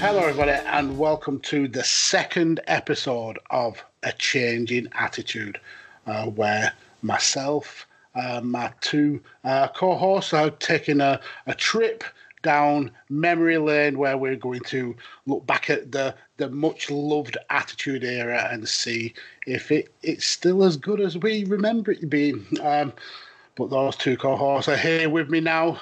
Hello, everybody, and welcome to the second episode of A Changing Attitude, where myself, my two co-hosts are taking a trip down memory lane where we're going to look back at the much-loved Attitude Era and see if it's still as good as we remember it being. But those two co-hosts are here with me now.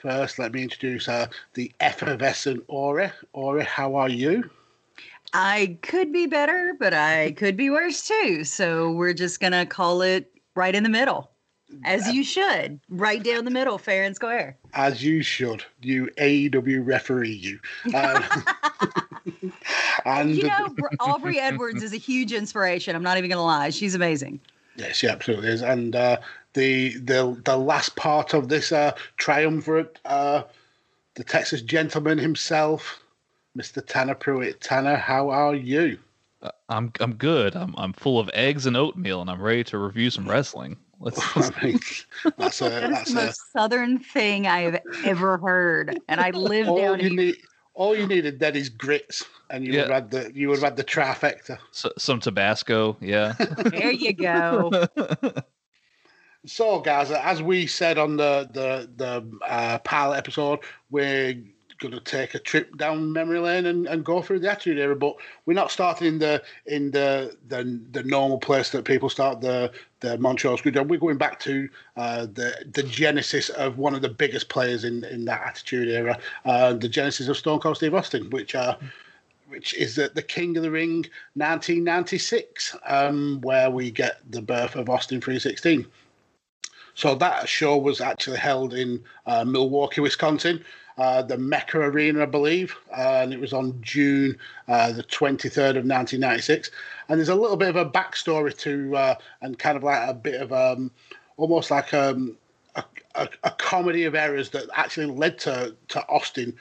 First, let me introduce the effervescent Ori. Ori, how are you? I could be better, but I could be worse too. So we're just going to call it right in the middle, as you should. Right down the middle, fair and square. As you should. You AEW referee, you. And you know, Aubrey Edwards is a huge inspiration. I'm not even going to lie. She's amazing. Yes, she absolutely is. And the last part of this triumvirate, the Texas gentleman himself, Mr. Tanner Pruitt. Tanner, how are you? I'm good. I'm full of eggs and oatmeal, and I'm ready to review some wrestling. That's the most southern thing I have ever heard, and I live down here. All you needed then is grits, and you would have had the trifecta. So, some Tabasco, yeah. There you go. So, guys, as we said on the pilot episode, we're going to take a trip down memory lane and go through the Attitude Era, but we're not starting in the normal place that people start the Montreal Screwjob. We're going back to the genesis of one of the biggest players in that Attitude Era, the genesis of Stone Cold Steve Austin, which is the King of the Ring 1996, where we get the birth of Austin 316. So that show was actually held in Milwaukee, Wisconsin, the Mecca Arena, I believe, and it was on June the 23rd of 1996. And there's a little bit of a backstory to, and kind of like a bit of almost like a comedy of errors that actually led to Austin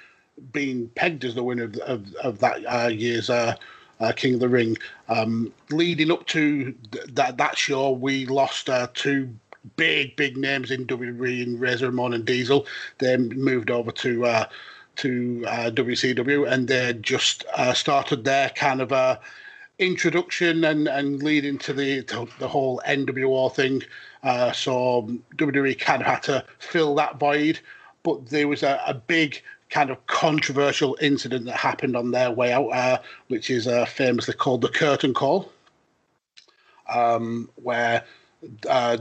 being pegged as the winner of that year's King of the Ring. Leading up to that show, we lost two big names in WWE, in Razor Ramon and Diesel. They moved over to WCW, and they just started their kind of introduction and leading to the whole NWO thing. So WWE kind of had to fill that void, but there was a big kind of controversial incident that happened on their way out, which is famously called the Curtain Call, where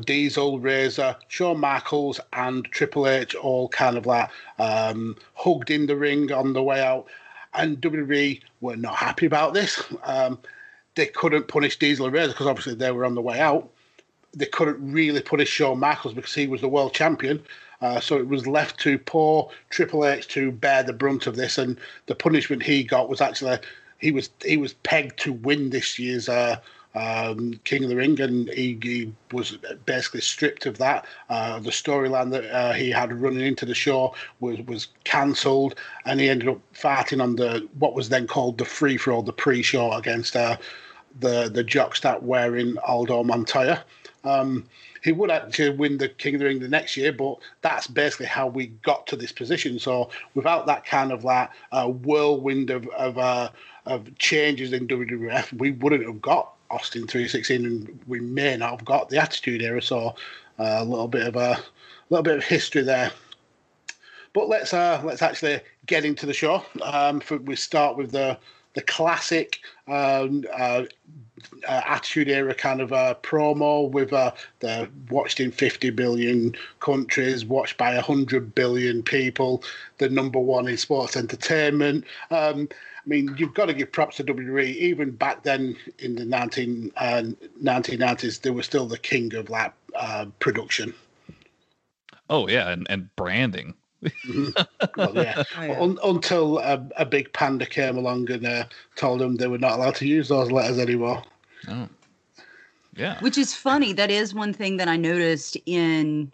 Diesel, Razor, Shawn Michaels and Triple H all kind of like hugged in the ring on the way out, and WWE were not happy about this. They couldn't punish Diesel and Razor because obviously they were on the way out. They couldn't really punish Shawn Michaels because he was the world champion. So it was left to poor Triple H to bear the brunt of this, and the punishment he got was actually he was pegged to win this year's King of the Ring, and he was basically stripped of that. The storyline that he had running into the show was cancelled, and he ended up fighting on the what was then called the free-for-all, the pre-show, against the jockstrap wearing Aldo Montoya. He would actually win the King of the Ring the next year, but that's basically how we got to this position. So without that kind of like whirlwind of changes in WWF, we wouldn't have got Austin 316, and we may not have got the Attitude Era. So a little bit of history there. But let's actually get into the show. We start with the classic Attitude Era kind of promo with the watched in 50 billion countries, watched by 100 billion people, the number one in sports entertainment. I mean, you've got to give props to WWE. Even back then in the 1990s, they were still the king of that production. Oh, yeah, and branding. Well, yeah. Oh, yeah. Until a big panda came along and told them they were not allowed to use those letters anymore. Oh. Yeah. Which is funny. That is one thing that I noticed in,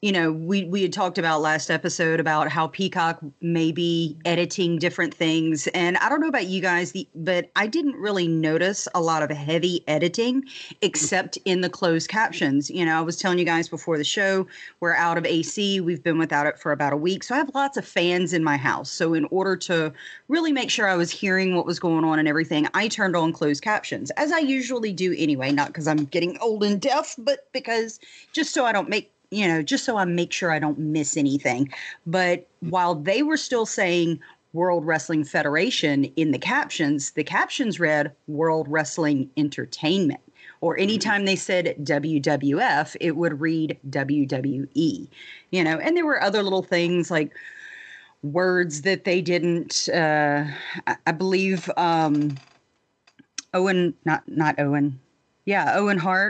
you know, we had talked about last episode about how Peacock may be editing different things. And I don't know about you guys, but I didn't really notice a lot of heavy editing except in the closed captions. You know, I was telling you guys before the show, we're out of AC. We've been without it for about a week. So I have lots of fans in my house. So in order to really make sure I was hearing what was going on and everything, I turned on closed captions, as I usually do anyway, not because I'm getting old and deaf, but because just so I don't make, you know, just so I make sure I don't miss anything. But while they were still saying World Wrestling Federation in the captions read World Wrestling Entertainment. Or anytime they said WWF, it would read WWE. You know, and there were other little things like words that they didn't, I believe, Owen Hart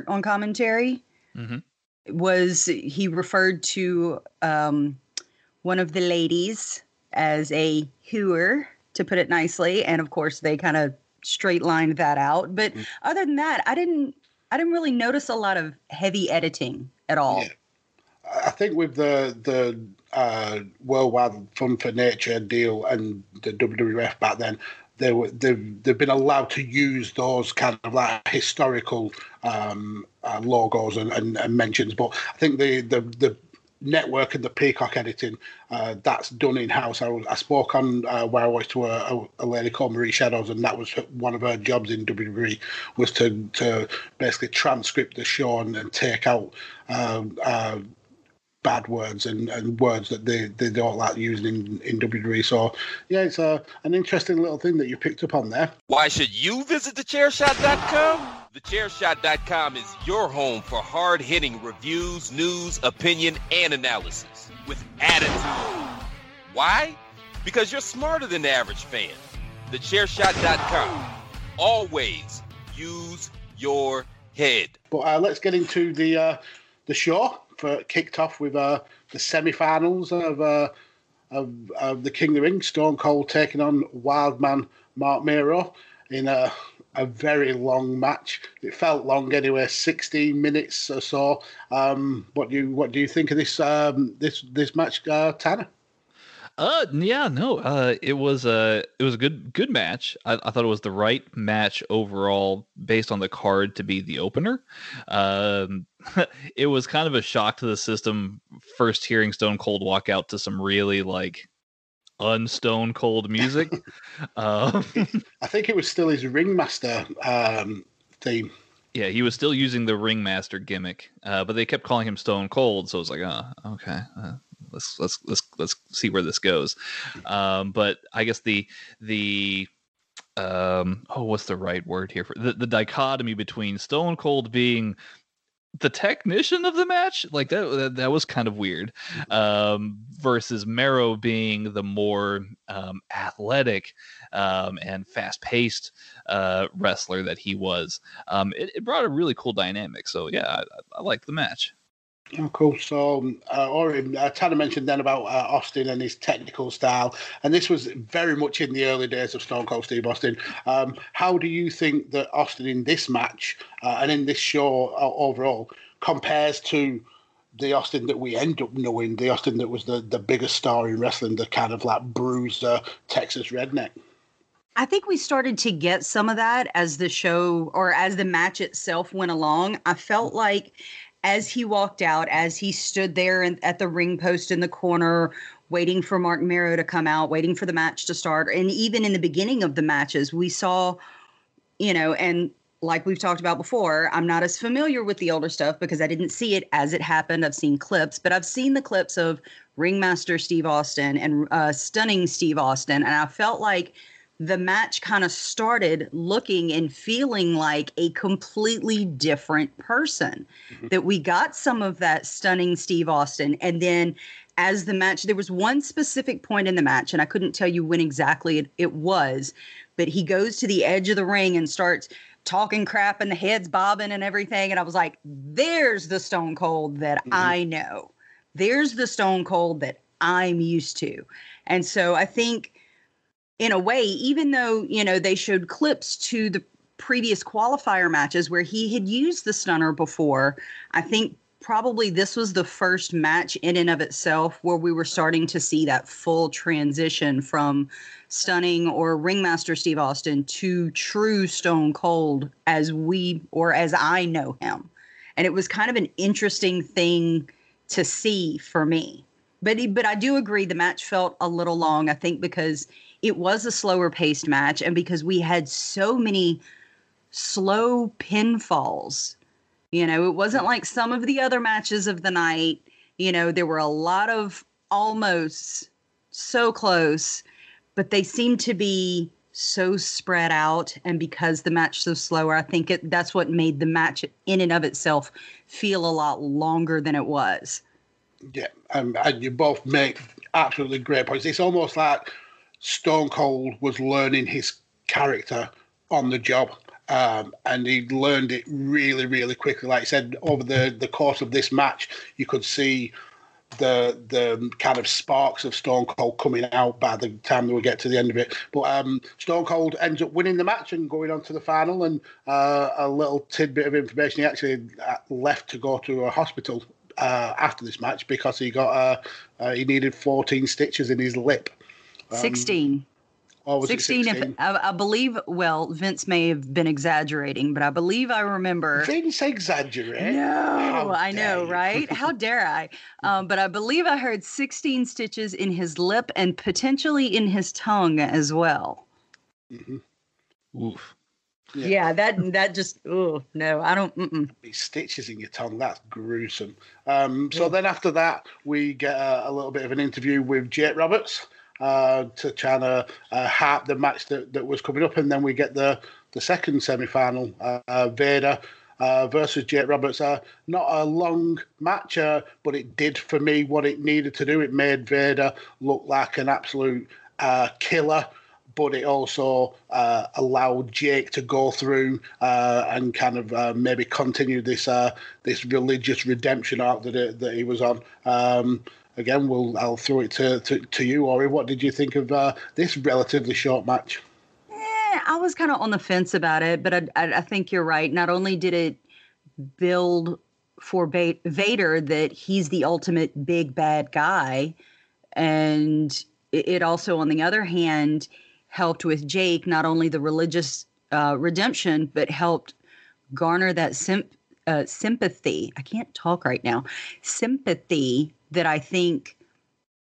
on commentary. Mm-hmm. He referred to one of the ladies as a hooer, to put it nicely, and of course they kind of straight lined that out. But other than that, I didn't really notice a lot of heavy editing at all. Yeah. I think with the Worldwide Fund for Nature deal and the WWF back then, they've been allowed to use those kind of like historical logos and mentions, but I think the network and the Peacock editing that's done in house. I spoke on where I was to a lady called Marie Shadows, and that was one of her jobs in WWE was to basically transcript the show and take out bad words and words that they don't like using in WWE. So, yeah, it's an interesting little thing that you picked up on there. Why should you visit TheChairShot.com? TheChairShot.com is your home for hard-hitting reviews, news, opinion, and analysis with attitude. Why? Because you're smarter than the average fan. TheChairShot.com. Always use your head. But let's get into the show. Kicked off with the semi-finals of the King of the Ring. Stone Cold taking on Wildman Mark Mero in a very long match. It felt long anyway, 16 minutes or so. What do you think of this this match, Tanner? It was a good match. I thought it was the right match overall based on the card to be the opener. It was kind of a shock to the system first hearing Stone Cold walk out to some really like un-Stone Cold music. I think it was still his Ringmaster theme. Yeah, he was still using the Ringmaster gimmick, but they kept calling him Stone Cold, so I was like, okay. Let's see where this goes. But I guess the what's the right word here for the dichotomy between Stone Cold being the technician of the match, like that was kind of weird, versus Mero being the more athletic and fast-paced wrestler that he was. It brought a really cool dynamic. So yeah, I liked the match. Oh, cool. So, Ori, Tanner mentioned then about Austin and his technical style, and this was very much in the early days of Stone Cold Steve Austin. How do you think that Austin in this match and in this show overall compares to the Austin that we end up knowing, the Austin that was the biggest star in wrestling, the kind of like bruiser Texas redneck? I think we started to get some of that as the show or as the match itself went along. I felt like as he walked out, as he stood there at the ring post in the corner, waiting for Mark Mero to come out, waiting for the match to start. And even in the beginning of the matches, we saw, you know, and like we've talked about before, I'm not as familiar with the older stuff because I didn't see it as it happened. I've seen clips, but I've seen the clips of Ringmaster Steve Austin and Stunning Steve Austin. And I felt like the match kind of started looking and feeling like a completely different person, that we got some of that Stunning Steve Austin. And then as the match, there was one specific point in the match, and I couldn't tell you when exactly it was, but he goes to the edge of the ring and starts talking crap and the head's bobbing and everything. And I was like, there's the Stone Cold that I know. There's the Stone Cold that I'm used to. And so I think, in a way, even though, you know, they showed clips to the previous qualifier matches where he had used the stunner before, I think probably this was the first match in and of itself where we were starting to see that full transition from Stunning or Ringmaster Steve Austin to true Stone Cold as I know him. And it was kind of an interesting thing to see for me. But I do agree the match felt a little long, I think, because it was a slower paced match and because we had so many slow pinfalls. You know, it wasn't like some of the other matches of the night. You know, there were a lot of almost so close, but they seemed to be so spread out. And because the match was so slower, I think that's what made the match in and of itself feel a lot longer than it was. Yeah, and you both make absolutely great points. It's almost like Stone Cold was learning his character on the job, and he learned it really, really quickly. Like I said, over the course of this match, you could see the kind of sparks of Stone Cold coming out by the time that we get to the end of it. But Stone Cold ends up winning the match and going on to the final, and a little tidbit of information, he actually left to go to a hospital after this match because he got he needed 14 stitches in his lip. 16. 16. 16? If, I believe, well, Vince may have been exaggerating, but I believe I remember. Vince exaggerated? No, I know, right? How dare I? But I believe I heard 16 stitches in his lip and potentially in his tongue as well. Mm-hmm. Oof. Yeah, that just, oh, no, I don't. Stitches in your tongue, that's gruesome. So then after that, we get a little bit of an interview with Jake Roberts, to try to harp the match that was coming up. And then we get the second semi-final, Vader versus Jake Roberts. Not a long match, but it did for me what it needed to do. It made Vader look like an absolute killer, but it also allowed Jake to go through and kind of maybe continue this religious redemption arc that he was on. Again, I'll throw it to you, Ori. What did you think of this relatively short match? I was kind of on the fence about it, but I think you're right. Not only did it build for Vader that he's the ultimate big bad guy, and it also, on the other hand, helped with Jake, not only the religious redemption, but helped garner that sympathy. I can't talk right now. Sympathy that I think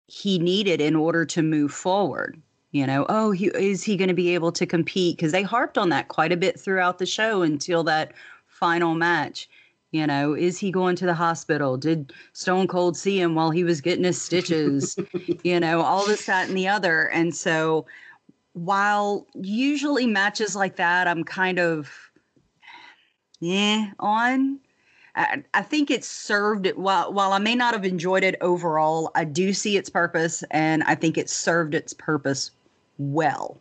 he needed in order to move forward. You know, is he going to be able to compete? Because they harped on that quite a bit throughout the show until that final match. You know, is he going to the hospital? Did Stone Cold see him while he was getting his stitches? You know, all this, that, and the other. And so while usually matches like that, I'm kind of on. I think it's served it while I may not have enjoyed it overall, I do see its purpose, and I think it served its purpose well.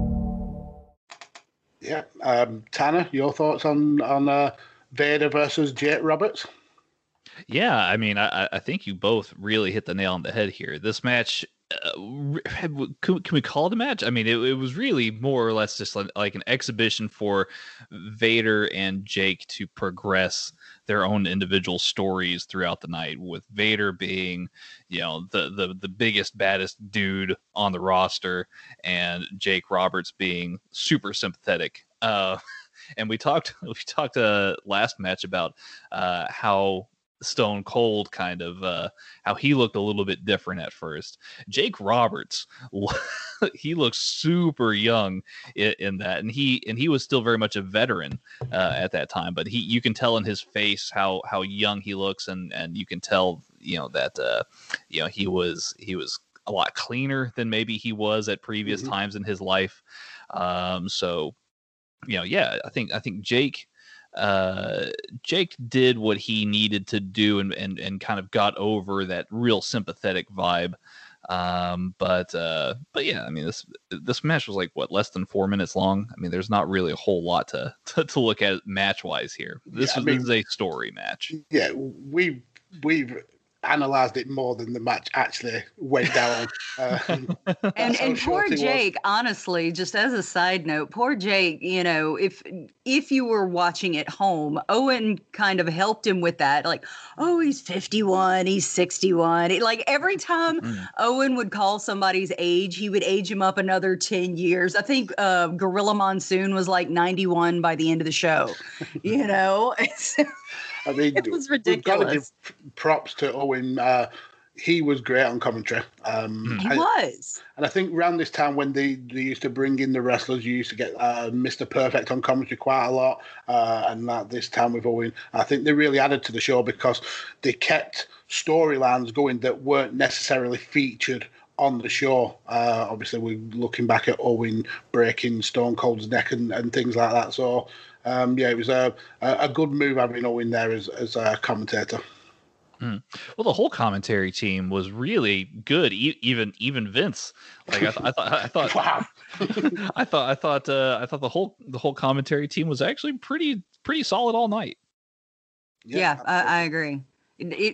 Yeah, Tanner, your thoughts on Vader versus Jake Roberts? Yeah, I mean, I think you both really hit the nail on the head here. This match, can we call it a match? I mean, it was really more or less just like an exhibition for Vader and Jake to progress their own individual stories throughout the night, with Vader being, you know, the biggest, baddest dude on the roster, and Jake Roberts being super sympathetic. And we talked last match about how Stone Cold kind of how he looked a little bit different at first. Jake Roberts, he looks super young in that, and he was still very much a veteran at that time, but you can tell in his face how young he looks, and you can tell, you know, that you know, he was a lot cleaner than maybe he was at previous times in his life. So, you know, yeah, I think Jake did what he needed to do and kind of got over that real sympathetic vibe. But yeah, I mean, this match was like, what, less than 4 minutes long? I mean, there's not really a whole lot to look at match wise here. This is a story match. Yeah, we've analyzed it more than the match actually went down. And poor Jake, honestly, just as a side note, poor Jake, you know, if you were watching at home, Owen kind of helped him with that. Like, oh, he's 51, he's 61. Like every time Owen would call somebody's age, he would age him up another 10 years. I think Gorilla Monsoon was like 91 by the end of the show, you know? I mean, it was ridiculous. We've got to give props to Owen. He was great on commentary. He was. And I think around this time when they used to bring in the wrestlers, you used to get Mr. Perfect on commentary quite a lot. And that this time with Owen, I think they really added to the show because they kept storylines going that weren't necessarily featured on the show. Obviously, we're looking back at Owen breaking Stone Cold's neck and things like that. So, yeah, it was a good move having Owen there as a commentator. Well, the whole commentary team was really good. Even Vince, like I thought the whole commentary team was actually pretty solid all night. Yeah, I agree.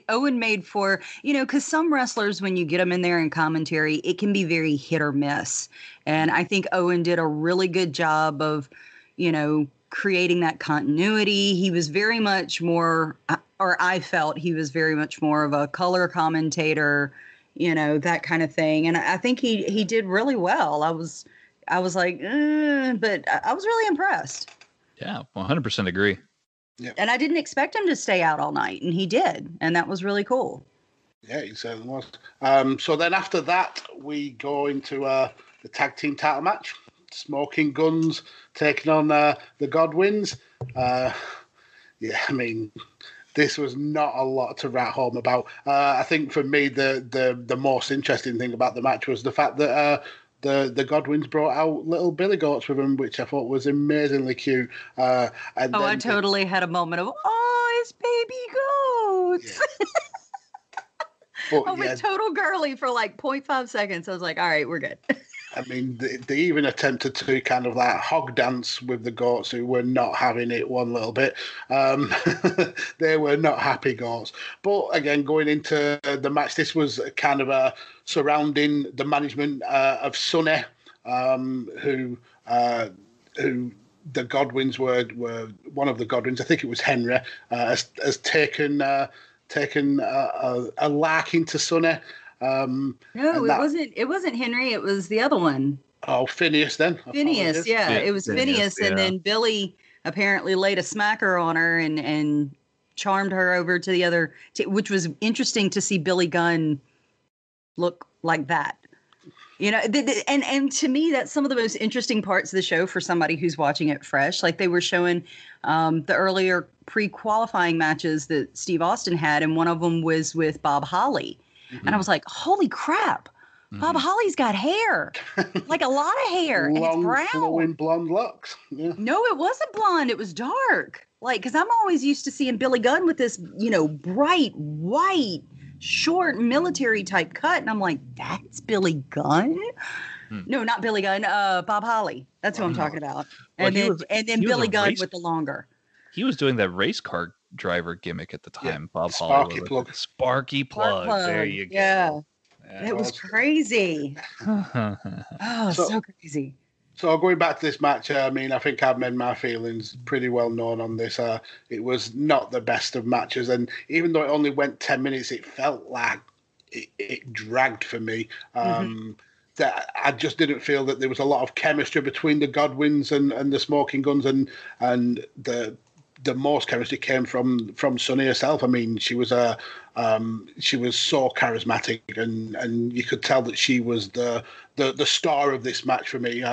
Owen made for, you know, because some wrestlers, when you get them in there in commentary, it can be very hit or miss, and I think Owen did a really good job of, you know, creating that continuity. He was very much more, or I felt he was very much more of a color commentator, you know, that kind of thing. And I think he did really well. I was like, but I was really impressed. Yeah, 100% agree. Yeah. And I didn't expect him to stay out all night, and he did. And that was really cool. Yeah, he certainly was. So then after that, we go into the tag team title match. Smoking Guns taking on the Godwinns. Yeah, I mean, this was not a lot to write home about. I think for me, the most interesting thing about the match was the fact that the Godwinns brought out little billy goats with them, which I thought was amazingly cute. I totally had a moment of, oh, it's baby goats. Yeah. But, I was total girly for like 0.5 seconds. I was like, all right, we're good. I mean, they even attempted to kind of like hog dance with the goats, who were not having it one little bit. They were not happy goats. But again, going into the match, this was kind of surrounding the management of Sunny, who the Godwinns were one of the Godwinns. I think it was Henry has taken a liking to Sunny. No, it wasn't Henry. It was the other one. Oh, Phineas then. Phineas. Yeah, it was Phineas. And then Billy apparently laid a smacker on her and charmed her over to the other, which was interesting to see Billy Gunn look like that. You know, and to me, that's some of the most interesting parts of the show for somebody who's watching it fresh. Like they were showing the earlier pre-qualifying matches that Steve Austin had, and one of them was with Bob Holly. Mm-hmm. And I was like, holy crap, mm-hmm. Bob Holly's got hair, like a lot of hair. Long, and it's brown. Flowing blonde locks. Yeah. No, it wasn't blonde. It was dark. Like, because I'm always used to seeing Billy Gunn with this, you know, bright white, short military type cut, and I'm like, that's Billy Gunn? No, not Billy Gunn, Bob Holly. That's who I'm talking about. And well, then Billy Gunn with the longer. He was doing that race car driver gimmick at the time, yeah. Bob Holly. Sparky plug. There you go. Yeah. It was crazy. So crazy. So going back to this match, I mean, I think I've made my feelings pretty well known on this. It was not the best of matches. And even though it only went 10 minutes, it felt like it dragged for me. Mm-hmm. That I just didn't feel that there was a lot of chemistry between the Godwinns and the Smoking Guns. And the most chemistry came from Sunny herself. I mean, she was so charismatic, and you could tell that she was the star of this match for me.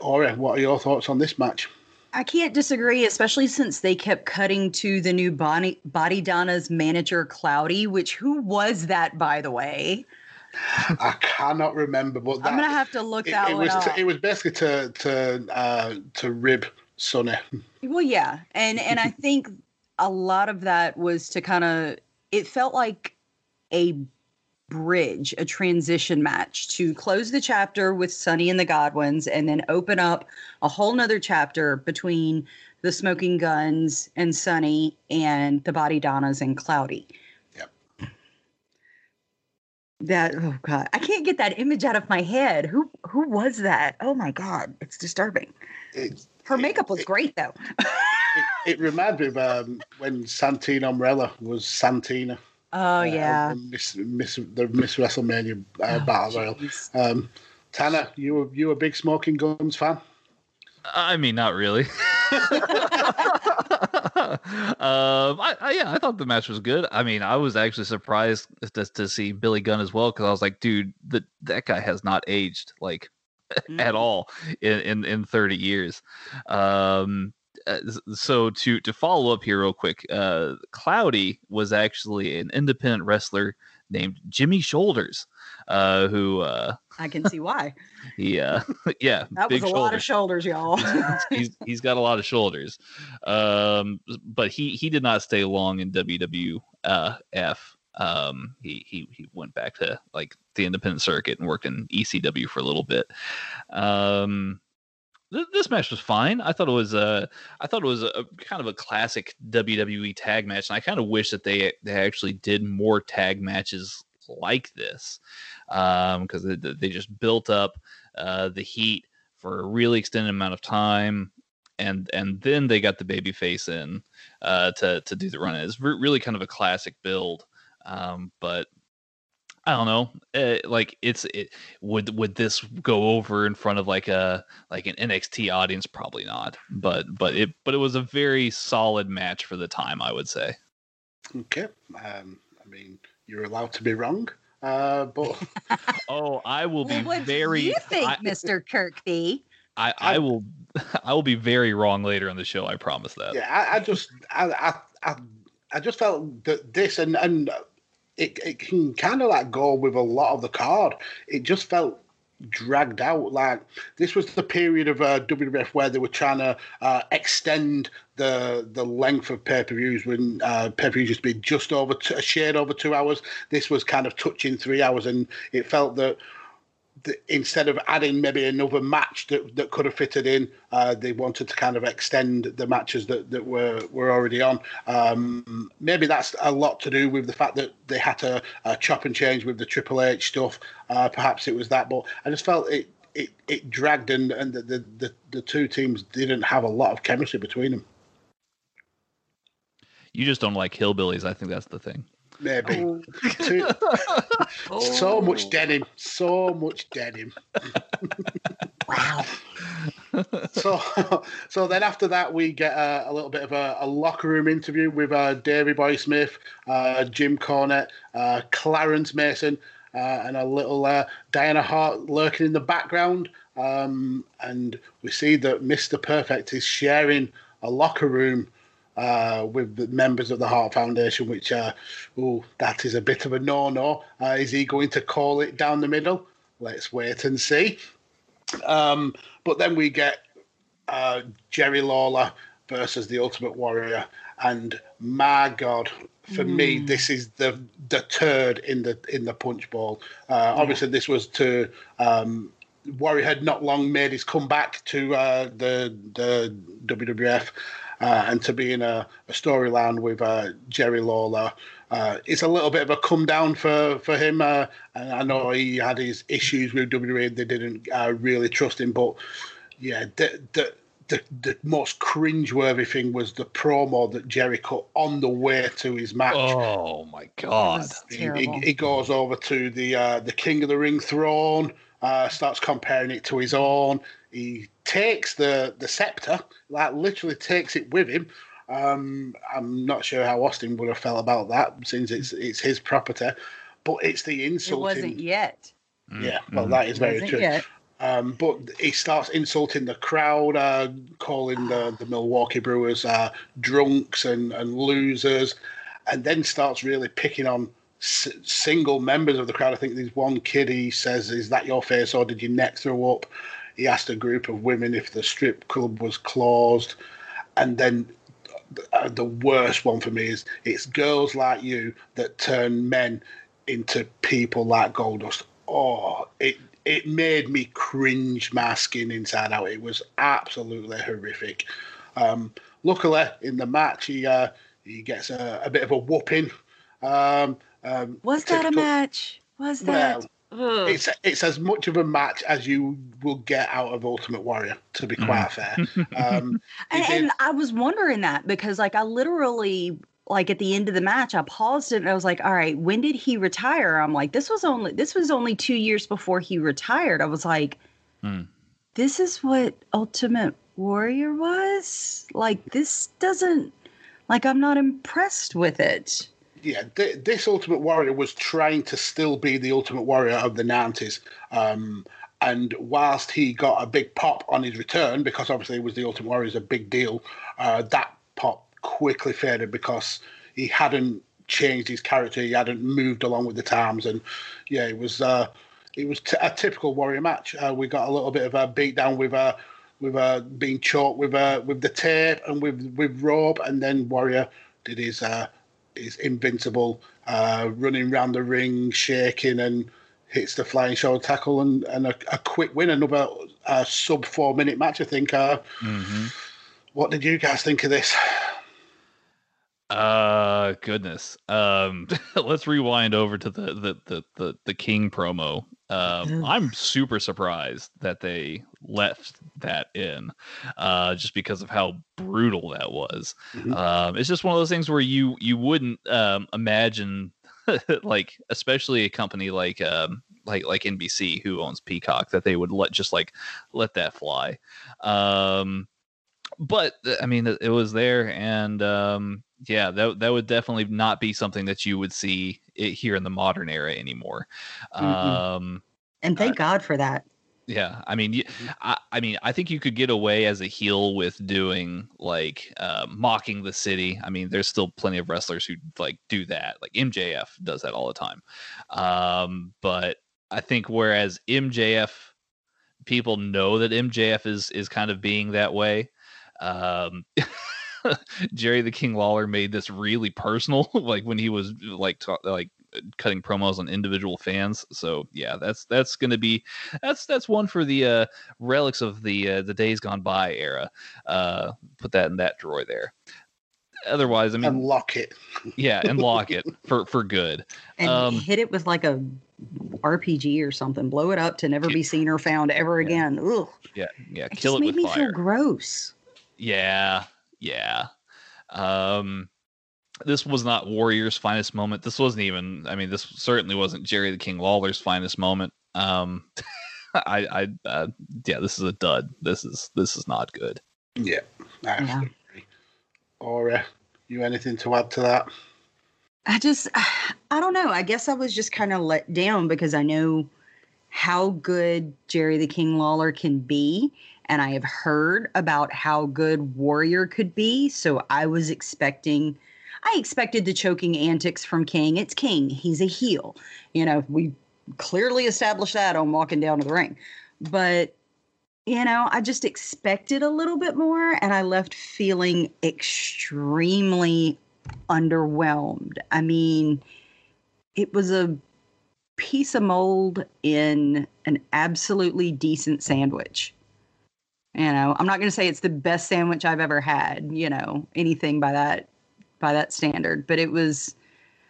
Ori, what are your thoughts on this match? I can't disagree, especially since they kept cutting to the new Body Donna's manager, Cloudy, which who was that, by the way? I cannot remember, but I'm gonna have to look that one up. It was basically to rib Sunny. Well, yeah, and I think a lot of that was to kind of, it felt like a bridge, a transition match to close the chapter with Sunny and the Godwinns, and then open up a whole nother chapter between the Smoking Guns and Sunny and the Body Donnas and Cloudy. Yep. That, oh God, I can't get that image out of my head. Who was that? Oh my God, it's disturbing. Her makeup was great, though. It reminded me of when Santina Umbrella was Santina. Oh, yeah. The Miss WrestleMania Battle Royal. Tanner, you a big Smoking Guns fan? I mean, not really. I thought the match was good. I mean, I was actually surprised to see Billy Gunn as well, because I was like, dude, that guy has not aged, like, at all in 30 years. So to follow up here real quick, Cloudy was actually an independent wrestler named Jimmy Shoulders, who I can see why. Yeah, that was a shoulders. Lot of shoulders, y'all. He's got a lot of shoulders, but he did not stay long in WWF. He went back to like the independent circuit and worked in ECW for a little bit. This match was fine. I thought it was a kind of a classic WWE tag match, and I kind of wish that they actually did more tag matches like this, because they just built up the heat for a really extended amount of time, and then they got the baby face in to do the run. It's really kind of a classic build, but. I don't know. Would this go over in front of like an NXT audience? Probably not. But it was a very solid match for the time, I would say. Okay. I mean, you're allowed to be wrong. But I will be what very. Do you think, Mr. Kirkby? I will be very wrong later on the show. I promise that. Yeah. I just felt that this and. It can kind of like go with a lot of the card. It just felt dragged out. Like this was the period of WWF where they were trying to extend the length of pay-per-views, when pay-per-views used to be just over a shade over 2 hours. This was kind of touching 3 hours, and it felt that instead of adding maybe another match that could have fitted in, they wanted to kind of extend the matches that were already on. Maybe that's a lot to do with the fact that they had to chop and change with the Triple H stuff. Perhaps it was that, but I just felt it dragged, and the two teams didn't have a lot of chemistry between them. You just don't like hillbillies. I think that's the thing. Maybe. So much denim. Wow. So then after that, we get a little bit of a locker room interview with Davey Boy Smith, Jim Cornette, Clarence Mason, and a little Diana Hart lurking in the background. And we see that Mr. Perfect is sharing a locker room with the members of the Hart Foundation, which, that is a bit of a no-no. Is he going to call it down the middle? Let's wait and see. But then we get Jerry Lawler versus the Ultimate Warrior, and my God, for me, this is the turd in the punch bowl. Obviously, this was to Warrior had not long made his comeback to the WWF. And to be in a storyline with Jerry Lawler. It's a little bit of a come down for him. And I know he had his issues with WWE. They didn't really trust him. But, yeah, the most cringeworthy thing was the promo that Jerry cut on the way to his match. Oh, my God. He goes over to the King of the Ring throne, starts comparing it to his own. He takes the scepter, like literally takes it with him. I'm not sure how Austin would have felt about that, since it's his property, but it's the insulting. It wasn't yet. Yeah, well, that is very true. Yet. But he starts insulting the crowd, calling the Milwaukee Brewers drunks and losers, and then starts really picking on single members of the crowd. I think there's one kid he says, "Is that your face, or did your neck throw up?" He asked a group of women if the strip club was closed. And then the worst one for me is it's girls like you that turn men into people like Goldust. Oh, it made me cringe my skin inside out. It was absolutely horrific. Luckily, in the match, he gets a bit of a whooping. Was that a match? Was that... Well, It's as much of a match as you will get out of Ultimate Warrior, to be quite fair. And I was wondering that, because I literally, at the end of the match, I paused it and I was like, all right, when did he retire? I'm like, this was only 2 years before he retired. I was like, this is what Ultimate Warrior was? This doesn't, I'm not impressed with it. Yeah, this Ultimate Warrior was trying to still be the Ultimate Warrior of the 90s. And whilst he got a big pop on his return, because obviously it was the Ultimate Warrior, is a big deal, that pop quickly faded because he hadn't changed his character. He hadn't moved along with the times. And, yeah, it was a typical Warrior match. We got a little bit of a beatdown with being choked with the tape and with rope. And then Warrior did his... is invincible, running round the ring, shaking, and hits the flying shoulder tackle and a quick win. Another sub 4 minute match, I think. What did you guys think of this? Goodness. Let's rewind over to the King promo. I'm super surprised that they left that in, just because of how brutal that was. It's just one of those things where you wouldn't imagine, especially a company like NBC, who owns Peacock, that they would let that fly. But I mean, it was there, and yeah, that would definitely not be something that you would see it here in the modern era anymore. And thank God for that. Yeah, I mean, I think you could get away as a heel with doing mocking the city. I mean, there's still plenty of wrestlers who do that. MJF does that all the time. But I think whereas MJF, people know that MJF is kind of being that way. Jerry the King Lawler made this really personal, when he was cutting promos on individual fans. So yeah, that's going to be that's one for the relics of the days gone by era. Put that in that drawer there. Otherwise, I mean, lock it. Yeah, and lock it for good. And hit it with a RPG or something. Blow it up to never be seen or found ever again. Ugh. Yeah. Kill it with fire. It just made me feel gross. Yeah. This was not Warrior's finest moment. This certainly wasn't Jerry the King Lawler's finest moment. Yeah, this is a dud. This is not good. Yeah. Absolutely. Yeah. Ori, you anything to add to that? I don't know. I guess I was just kind of let down because I know how good Jerry the King Lawler can be. And I have heard about how good Warrior could be. So I expected the choking antics from King. It's King. He's a heel. You know, we clearly established that on Walking Down to the Ring. But, you know, I just expected a little bit more. And I left feeling extremely underwhelmed. I mean, it was a piece of mold in an absolutely decent sandwich. You know, I'm not going to say it's the best sandwich I've ever had, you know, anything by that standard, but it was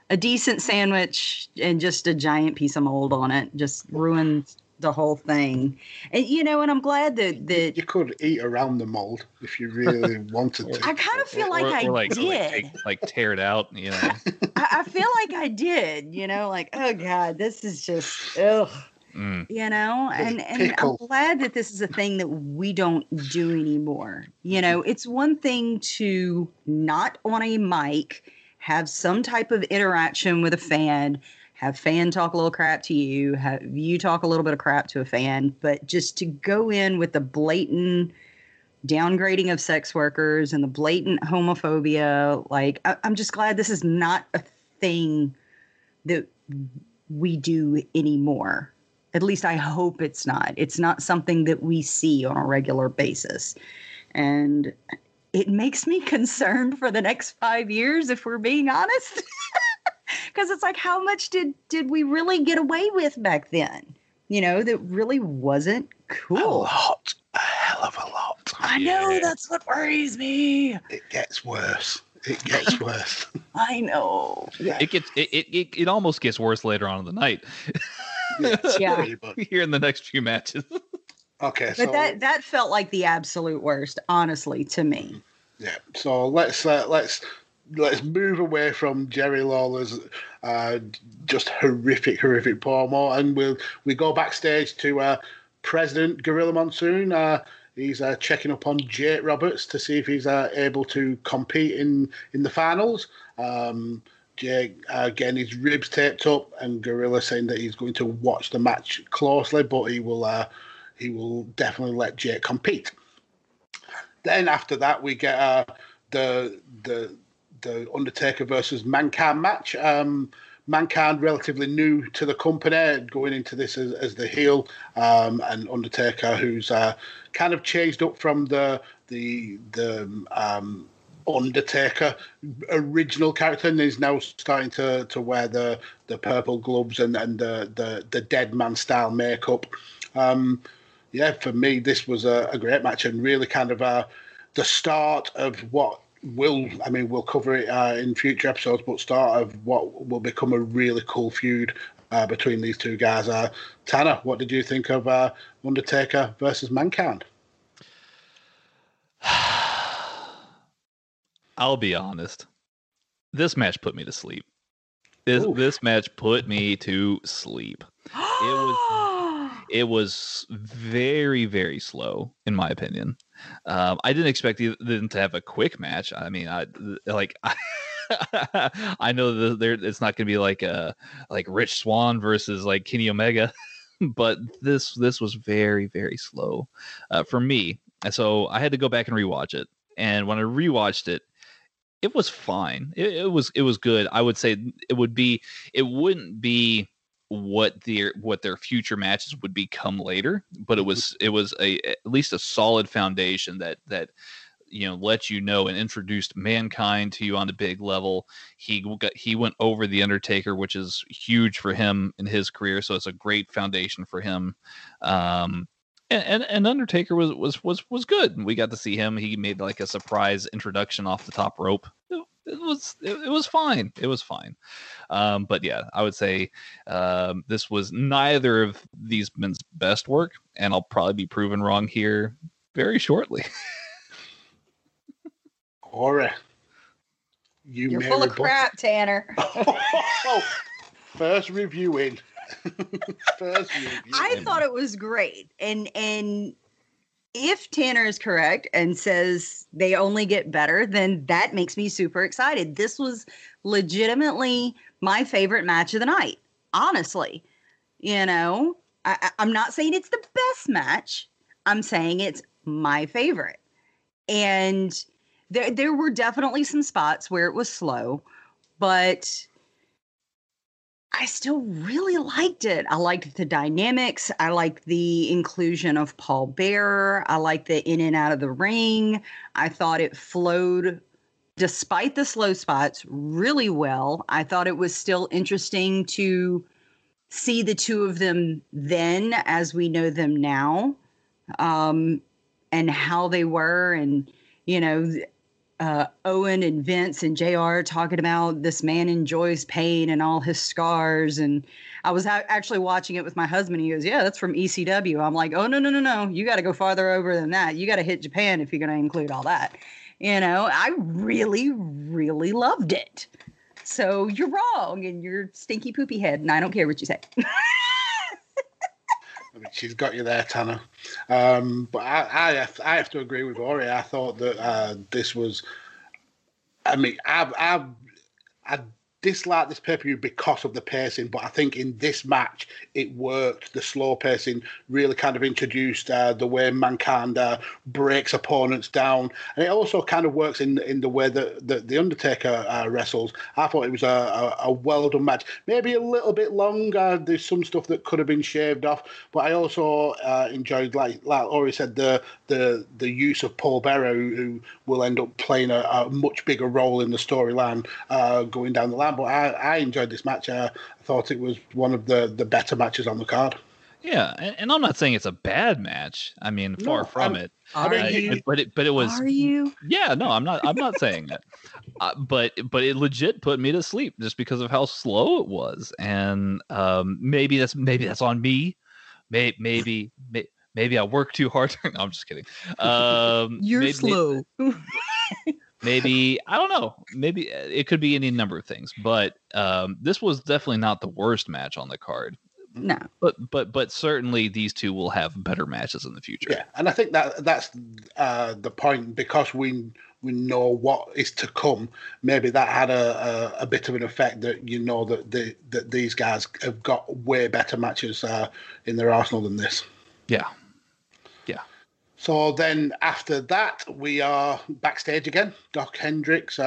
a decent sandwich and just a giant piece of mold on it. Just ruined the whole thing. And, you know, and I'm glad that you could eat around the mold if you really wanted to. I kind of feel like I did. Like tear it out, you know. I feel like I did, you know, like, oh God, this is just, ugh. Mm. You know, and I'm glad that this is a thing that we don't do anymore. You know, it's one thing to not on a mic, have some type of interaction with a fan, have fan talk a little crap to you, have you talk a little bit of crap to a fan, but just to go in with the blatant downgrading of sex workers and the blatant homophobia. Like, I'm just glad this is not a thing that we do anymore. At least I hope it's not. It's not something that we see on a regular basis. And it makes me concerned for the next 5 years, if we're being honest. Because it's like, how much did we really get away with back then? You know, that really wasn't cool. A lot. A hell of a lot. I know. That's what worries me. It gets worse. It gets worse. I know. Yeah. It almost gets worse later on in the night. Yeah, here in the next few matches. Okay, but so that felt like the absolute worst, honestly, to me. Yeah, so let's move away from Jerry Lawler's just horrific promo, and we go backstage to President Gorilla Monsoon. He's checking up on Jake Roberts to see if he's able to compete in the finals. Jake getting his ribs taped up, and Gorilla saying that he's going to watch the match closely, but he will definitely let Jake compete. Then after that, we get the Undertaker versus Mankind match. Mankind relatively new to the company, going into this as the heel, and Undertaker, who's kind of changed up from the Undertaker original character, and is now starting to wear the purple gloves and the dead man style makeup. Yeah, for me this was a great match, and really kind of the start of what we'll cover it in future episodes, but start of what will become a really cool feud between these two guys. Tanner, what did you think of Undertaker versus Mankind? I'll be honest. This match put me to sleep. This match put me to sleep. It was very, very slow, in my opinion. I didn't expect them to have a quick match. I mean, I know that it's not going to be like Rich Swann versus like Kenny Omega, but this was very, very slow for me. So I had to go back and rewatch it. And when I rewatched it, it was fine. It was good. I would say it wouldn't be what their future matches would become later, but it was at least a solid foundation that you know, let you know and introduced Mankind to you on the big level. He went over the Undertaker, which is huge for him in his career, so it's a great foundation for him. And Undertaker was good. We got to see him. He made like a surprise introduction off the top rope. It was fine. It was fine. But yeah, I would say this was neither of these men's best work, and I'll probably be proven wrong here very shortly. Ori, you're full of crap, Tanner. First review in. I thought it was great. And if Tanner is correct and says they only get better, then that makes me super excited. This was legitimately my favorite match of the night, honestly. You know, I'm not saying it's the best match. I'm saying it's my favorite. And there were definitely some spots where it was slow, but I still really liked it. I liked the dynamics. I liked the inclusion of Paul Bearer. I liked the in and out of the ring. I thought it flowed, despite the slow spots, really well. I thought it was still interesting to see the two of them then as we know them now, and how they were. And, you know, Owen and Vince and JR talking about this man enjoys pain and all his scars. And I was actually watching it with my husband. He goes, yeah, that's from ECW. I'm like, oh, no. You got to go farther over than that. You got to hit Japan if you're going to include all that. You know, I really, really loved it. So you're wrong and you're stinky poopy head. And I don't care what you say. I mean, she's got you there, Tanner. But I have to agree with Ori. I thought that this was... I mean, I disliked this pay-per-view because of the pacing, but I think in this match, it worked. The slow pacing really kind of introduced the way Mankind breaks opponents down. And it also kind of works in the way that The Undertaker wrestles. I thought it was a well-done match. Maybe a little bit long. There's some stuff that could have been shaved off, but I also enjoyed, like Ori said, the use of Paul Bearer, who will end up playing a much bigger role in the storyline going down the line. But I enjoyed this match. I thought it was one of the better matches on the card. Yeah, and I'm not saying it's a bad match. I mean, far from it. But it was. Are you? Yeah, no, I'm not saying that. But it legit put me to sleep just because of how slow it was. And maybe that's on me. Maybe I work too hard. No, I'm just kidding. You're slow. Maybe, I don't know. Maybe it could be any number of things, but this was definitely not the worst match on the card. No, but certainly these two will have better matches in the future. Yeah, and I think that's the point, because we know what is to come. Maybe that had a bit of an effect that you know that these guys have got way better matches in their arsenal than this. Yeah. So then after that, we are backstage again. Doc Hendricks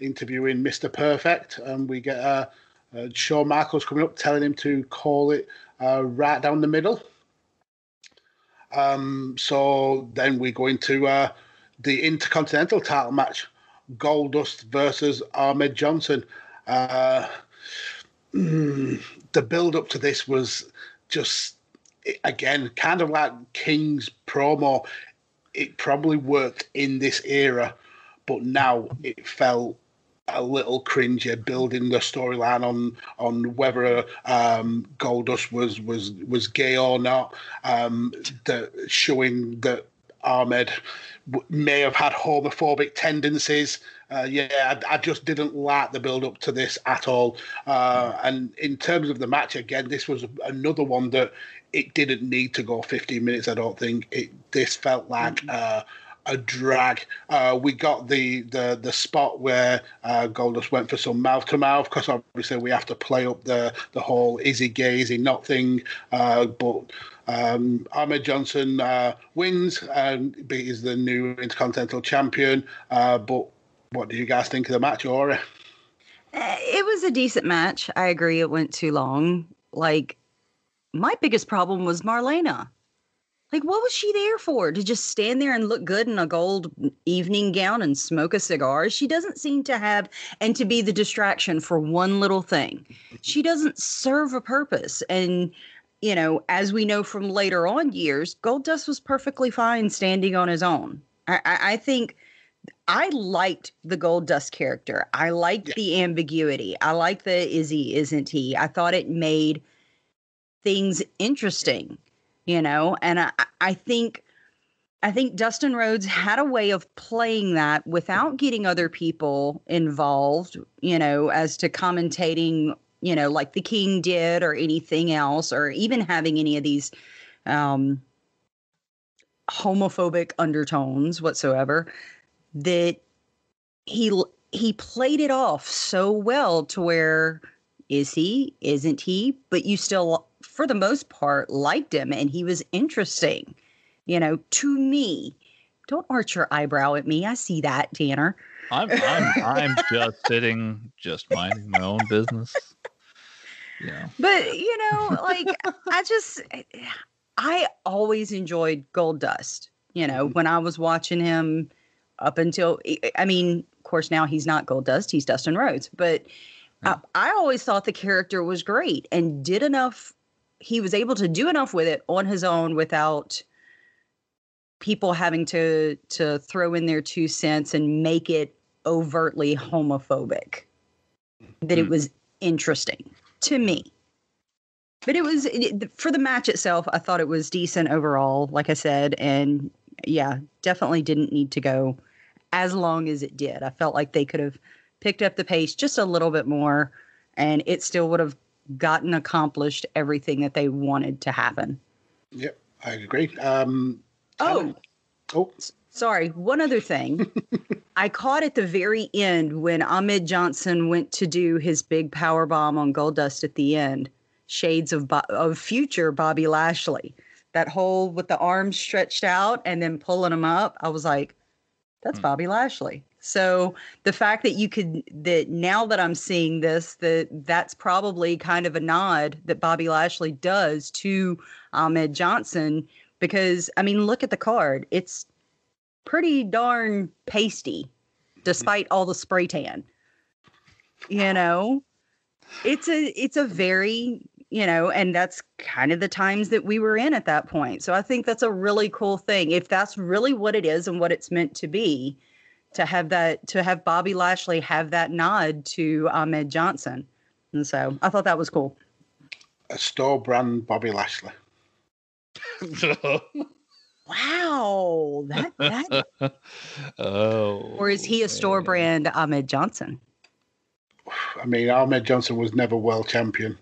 interviewing Mr. Perfect, and we get Shawn Michaels coming up telling him to call it right down the middle. So then we go into the Intercontinental title match, Goldust versus Ahmed Johnson. The build-up to this was just... Again, kind of like King's promo, it probably worked in this era, but now it felt a little cringy, building the storyline on whether Goldust was gay or not, showing that Ahmed may have had homophobic tendencies. I just didn't like the build-up to this at all. And in terms of the match, again, this was another one that it didn't need to go 15 minutes, I don't think. This felt like a drag. We got the spot where Goldust went for some mouth-to-mouth, because obviously we have to play up the whole is he gay, is he not thing. But Ahmed Johnson wins and is the new Intercontinental Champion. But what do you guys think of the match, Ori? It was a decent match. I agree it went too long. Like, my biggest problem was Marlena. Like, what was she there for? To just stand there and look good in a gold evening gown and smoke a cigar? She doesn't seem to have, and to be the distraction for one little thing. She doesn't serve a purpose. And, you know, as we know from later on years, Goldust was perfectly fine standing on his own. I think I liked the Goldust character. I liked the ambiguity. I liked the is he, isn't he? I thought it made things interesting, you know, and I think Dustin Rhodes had a way of playing that without getting other people involved, you know, as to commentating you know, like the King did or anything else, or even having any of these homophobic undertones whatsoever, that he played it off so well to where is he, isn't he, but you still, for the most part, liked him and he was interesting, you know, to me. Don't arch your eyebrow at me. I see that, Tanner. I'm just sitting, just minding my own business. Yeah. But, you know, like, I always enjoyed Goldust, you know, when I was watching him up until, I mean, of course, now he's not Goldust, he's Dustin Rhodes. But yeah. I always thought the character was great and did enough. He was able to do enough with it on his own without people having to throw in their 2 cents and make it overtly homophobic, that it was interesting to me. But it was, for the match itself, I thought it was decent overall, like I said, and yeah, definitely didn't need to go as long as it did. I felt like they could have picked up the pace just a little bit more and it still would have gotten accomplished everything that they wanted to happen. Yep, I agree. Sorry. One other thing. I caught at the very end when Ahmed Johnson went to do his big power bomb on Goldust at the end, shades of future Bobby Lashley, that whole with the arms stretched out and then pulling them up. I was like, that's Bobby Lashley. So the fact that now that I'm seeing this, that's probably kind of a nod that Bobby Lashley does to Ahmed Johnson. Because, I mean, look at the card. It's pretty darn pasty, despite all the spray tan. You know? It's a very, you know, and that's kind of the times that we were in at that point. So I think that's a really cool thing. If that's really what it is and what it's meant to be, to have Bobby Lashley have that nod to Ahmed Johnson. And so I thought that was cool. A store brand Bobby Lashley. Wow, that oh, or is he a store brand Ahmed Johnson? I mean, Ahmed Johnson was never world champion.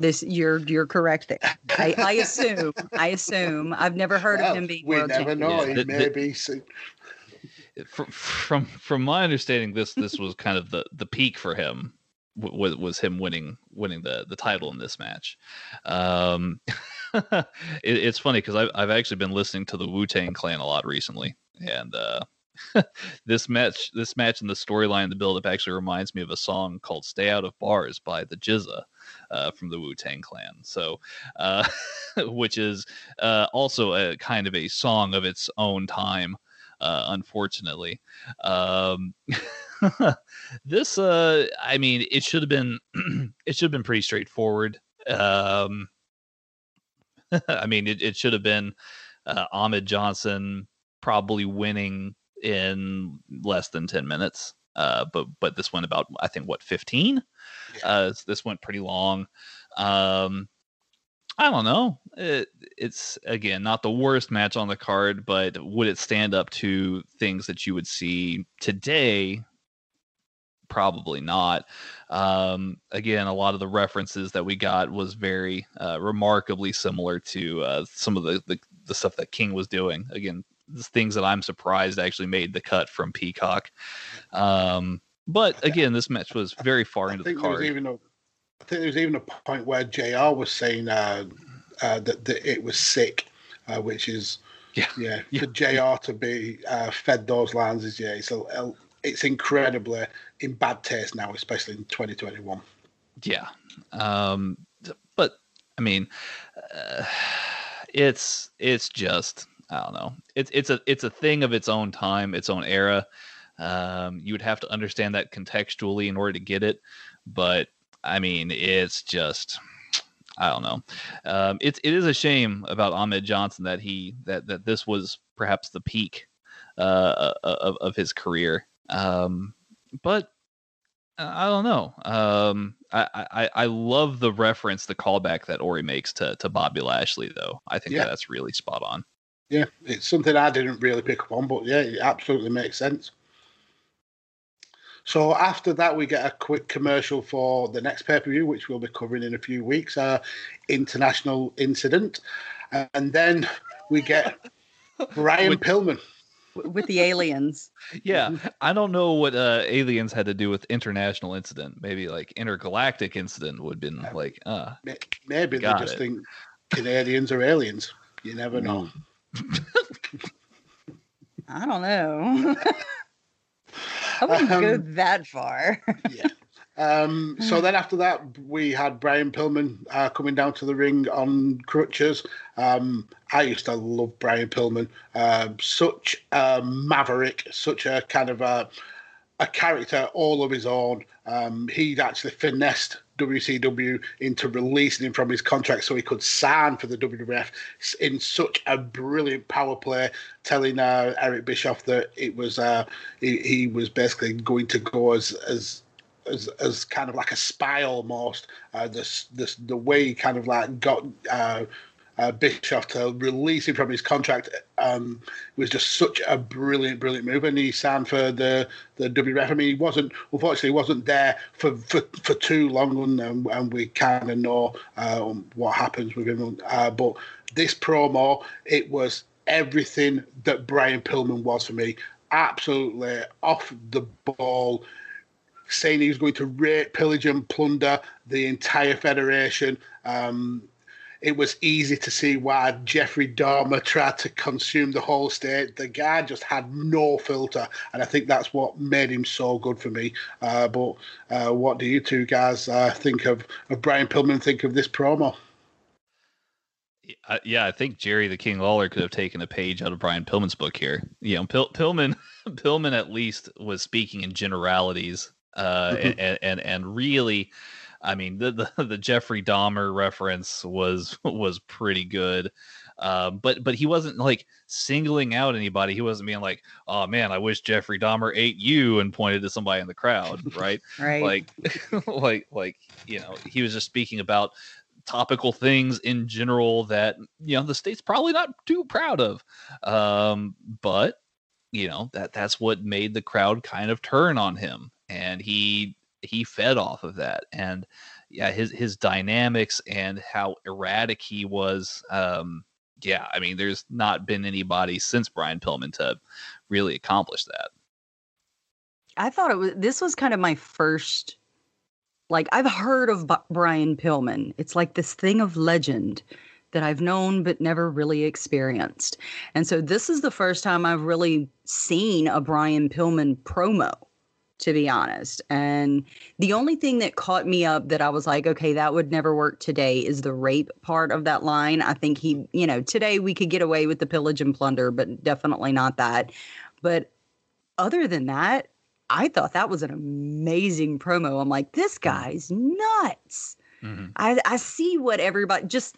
You're correct there. I assume I've never heard of him being world champion. We never know. Yeah, he may be soon. From my understanding, this was kind of the peak for him. Was him winning the title in this match. It's funny because I've actually been listening to the Wu-Tang Clan a lot recently, and this match and the storyline, the build-up actually reminds me of a song called "Stay Out of Bars" by the Jizza from the Wu-Tang Clan. So, which is also a kind of a song of its own time, unfortunately. This, I mean, it should have been pretty straightforward. I mean, it should have been Ahmed Johnson probably winning in less than 10 minutes. But this went about, I think, what, 15? Yeah. This went pretty long. I don't know. It's, again, not the worst match on the card, but would it stand up to things that you would see today? Probably not. Again, a lot of the references that we got was very remarkably similar to some of the stuff that King was doing. Again, things that I'm surprised actually made the cut from Peacock. But again, this match was very far into the card. I think there was even a point where JR was saying that it was sick, which is, yeah, for JR to be fed those lines is, yeah, so it's incredibly in bad taste now, especially in 2021. Yeah. But, I mean, it's just, I don't know. It's a thing of its own time, its own era. You would have to understand that contextually in order to get it, but I mean, it's just, I don't know. It is a shame about Ahmed Johnson that that this was perhaps the peak of his career. But I don't know. I love the reference, the callback that Ori makes to Bobby Lashley, though. I think that's really spot on. Yeah, it's something I didn't really pick up on, but yeah, it absolutely makes sense. So after that, we get a quick commercial for the next pay-per-view, which we'll be covering in a few weeks, our international incident. And then we get Brian Pillman. With the aliens. Yeah. I don't know what aliens had to do with international incident. Maybe like intergalactic incident would have been like, maybe they just think Canadians are aliens. You never know. I don't know. I wouldn't go that far. Yeah. So then after that, we had Brian Pillman coming down to the ring on crutches. I used to love Brian Pillman. Such a maverick, such a kind of a character all of his own. He'd actually finessed WCW into releasing him from his contract so he could sign for the WWF in such a brilliant power play, telling Eric Bischoff that it was he was basically going to go as kind of like a spy almost. The way he kind of like got Bischoff to release him from his contract was just such a brilliant move, and he signed for the WWF. I mean, he wasn't, unfortunately, there for too long, and we kind of know what happens with him. But this promo, it was everything that Brian Pillman was for me. Absolutely off the ball, saying he was going to rape, pillage, and plunder the entire federation. It was easy to see why Jeffrey Dahmer tried to consume the whole state. The guy just had no filter, and I think that's what made him so good for me. But what do you two guys think of Brian Pillman? Think of this promo? Yeah, I think Jerry the King Lawler could have taken a page out of Brian Pillman's book here. You know, Pillman at least was speaking in generalities. And really, I mean, the Jeffrey Dahmer reference was pretty good. But he wasn't like singling out anybody. He wasn't being like, oh man, I wish Jeffrey Dahmer ate you, and pointed to somebody in the crowd. Right. Right. Like, you know, he was just speaking about topical things in general that, you know, the state's probably not too proud of. But you know, that's what made the crowd kind of turn on him. And he fed off of that, and yeah, his dynamics and how erratic he was. Yeah, I mean, there's not been anybody since Brian Pillman to really accomplish that. I thought this was kind of my first, like, I've heard of Brian Pillman. It's like this thing of legend that I've known but never really experienced. And so this is the first time I've really seen a Brian Pillman promo, to be honest. And the only thing that caught me up that I was like, okay, that would never work today is the rape part of that line. I think he, you know, today we could get away with the pillage and plunder, but definitely not that. But other than that, I thought that was an amazing promo. I'm like, this guy's nuts. Mm-hmm. I see what everybody, just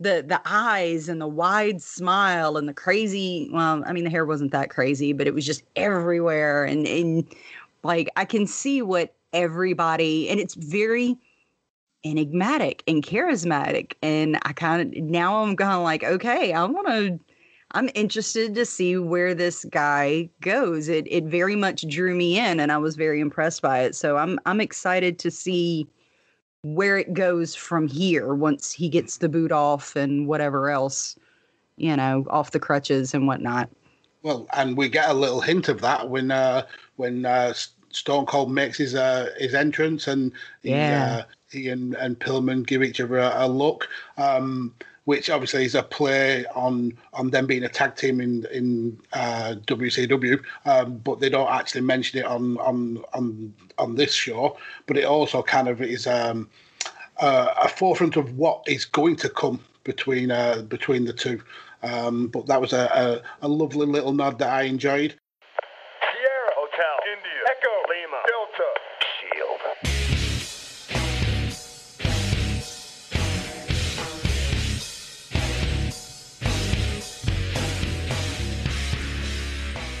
the eyes and the wide smile and the crazy, well, I mean, the hair wasn't that crazy, but it was just everywhere. And like, I can see what everybody, and it's very enigmatic and charismatic. And I now I'm like, okay, I'm interested to see where this guy goes. It very much drew me in, and I was very impressed by it. So I'm excited to see where it goes from here once he gets the boot off and whatever else, you know, off the crutches and whatnot. Well, and we get a little hint of that when Stone Cold makes his entrance, and he and Pillman give each other a look, which obviously is a play on them being a tag team in WCW, but they don't actually mention it on this show. But it also kind of is a forefront of what is going to come between the two. But that was a lovely little nod that I enjoyed. Sierra Hotel, India, Echo, Lima, Delta, Shield.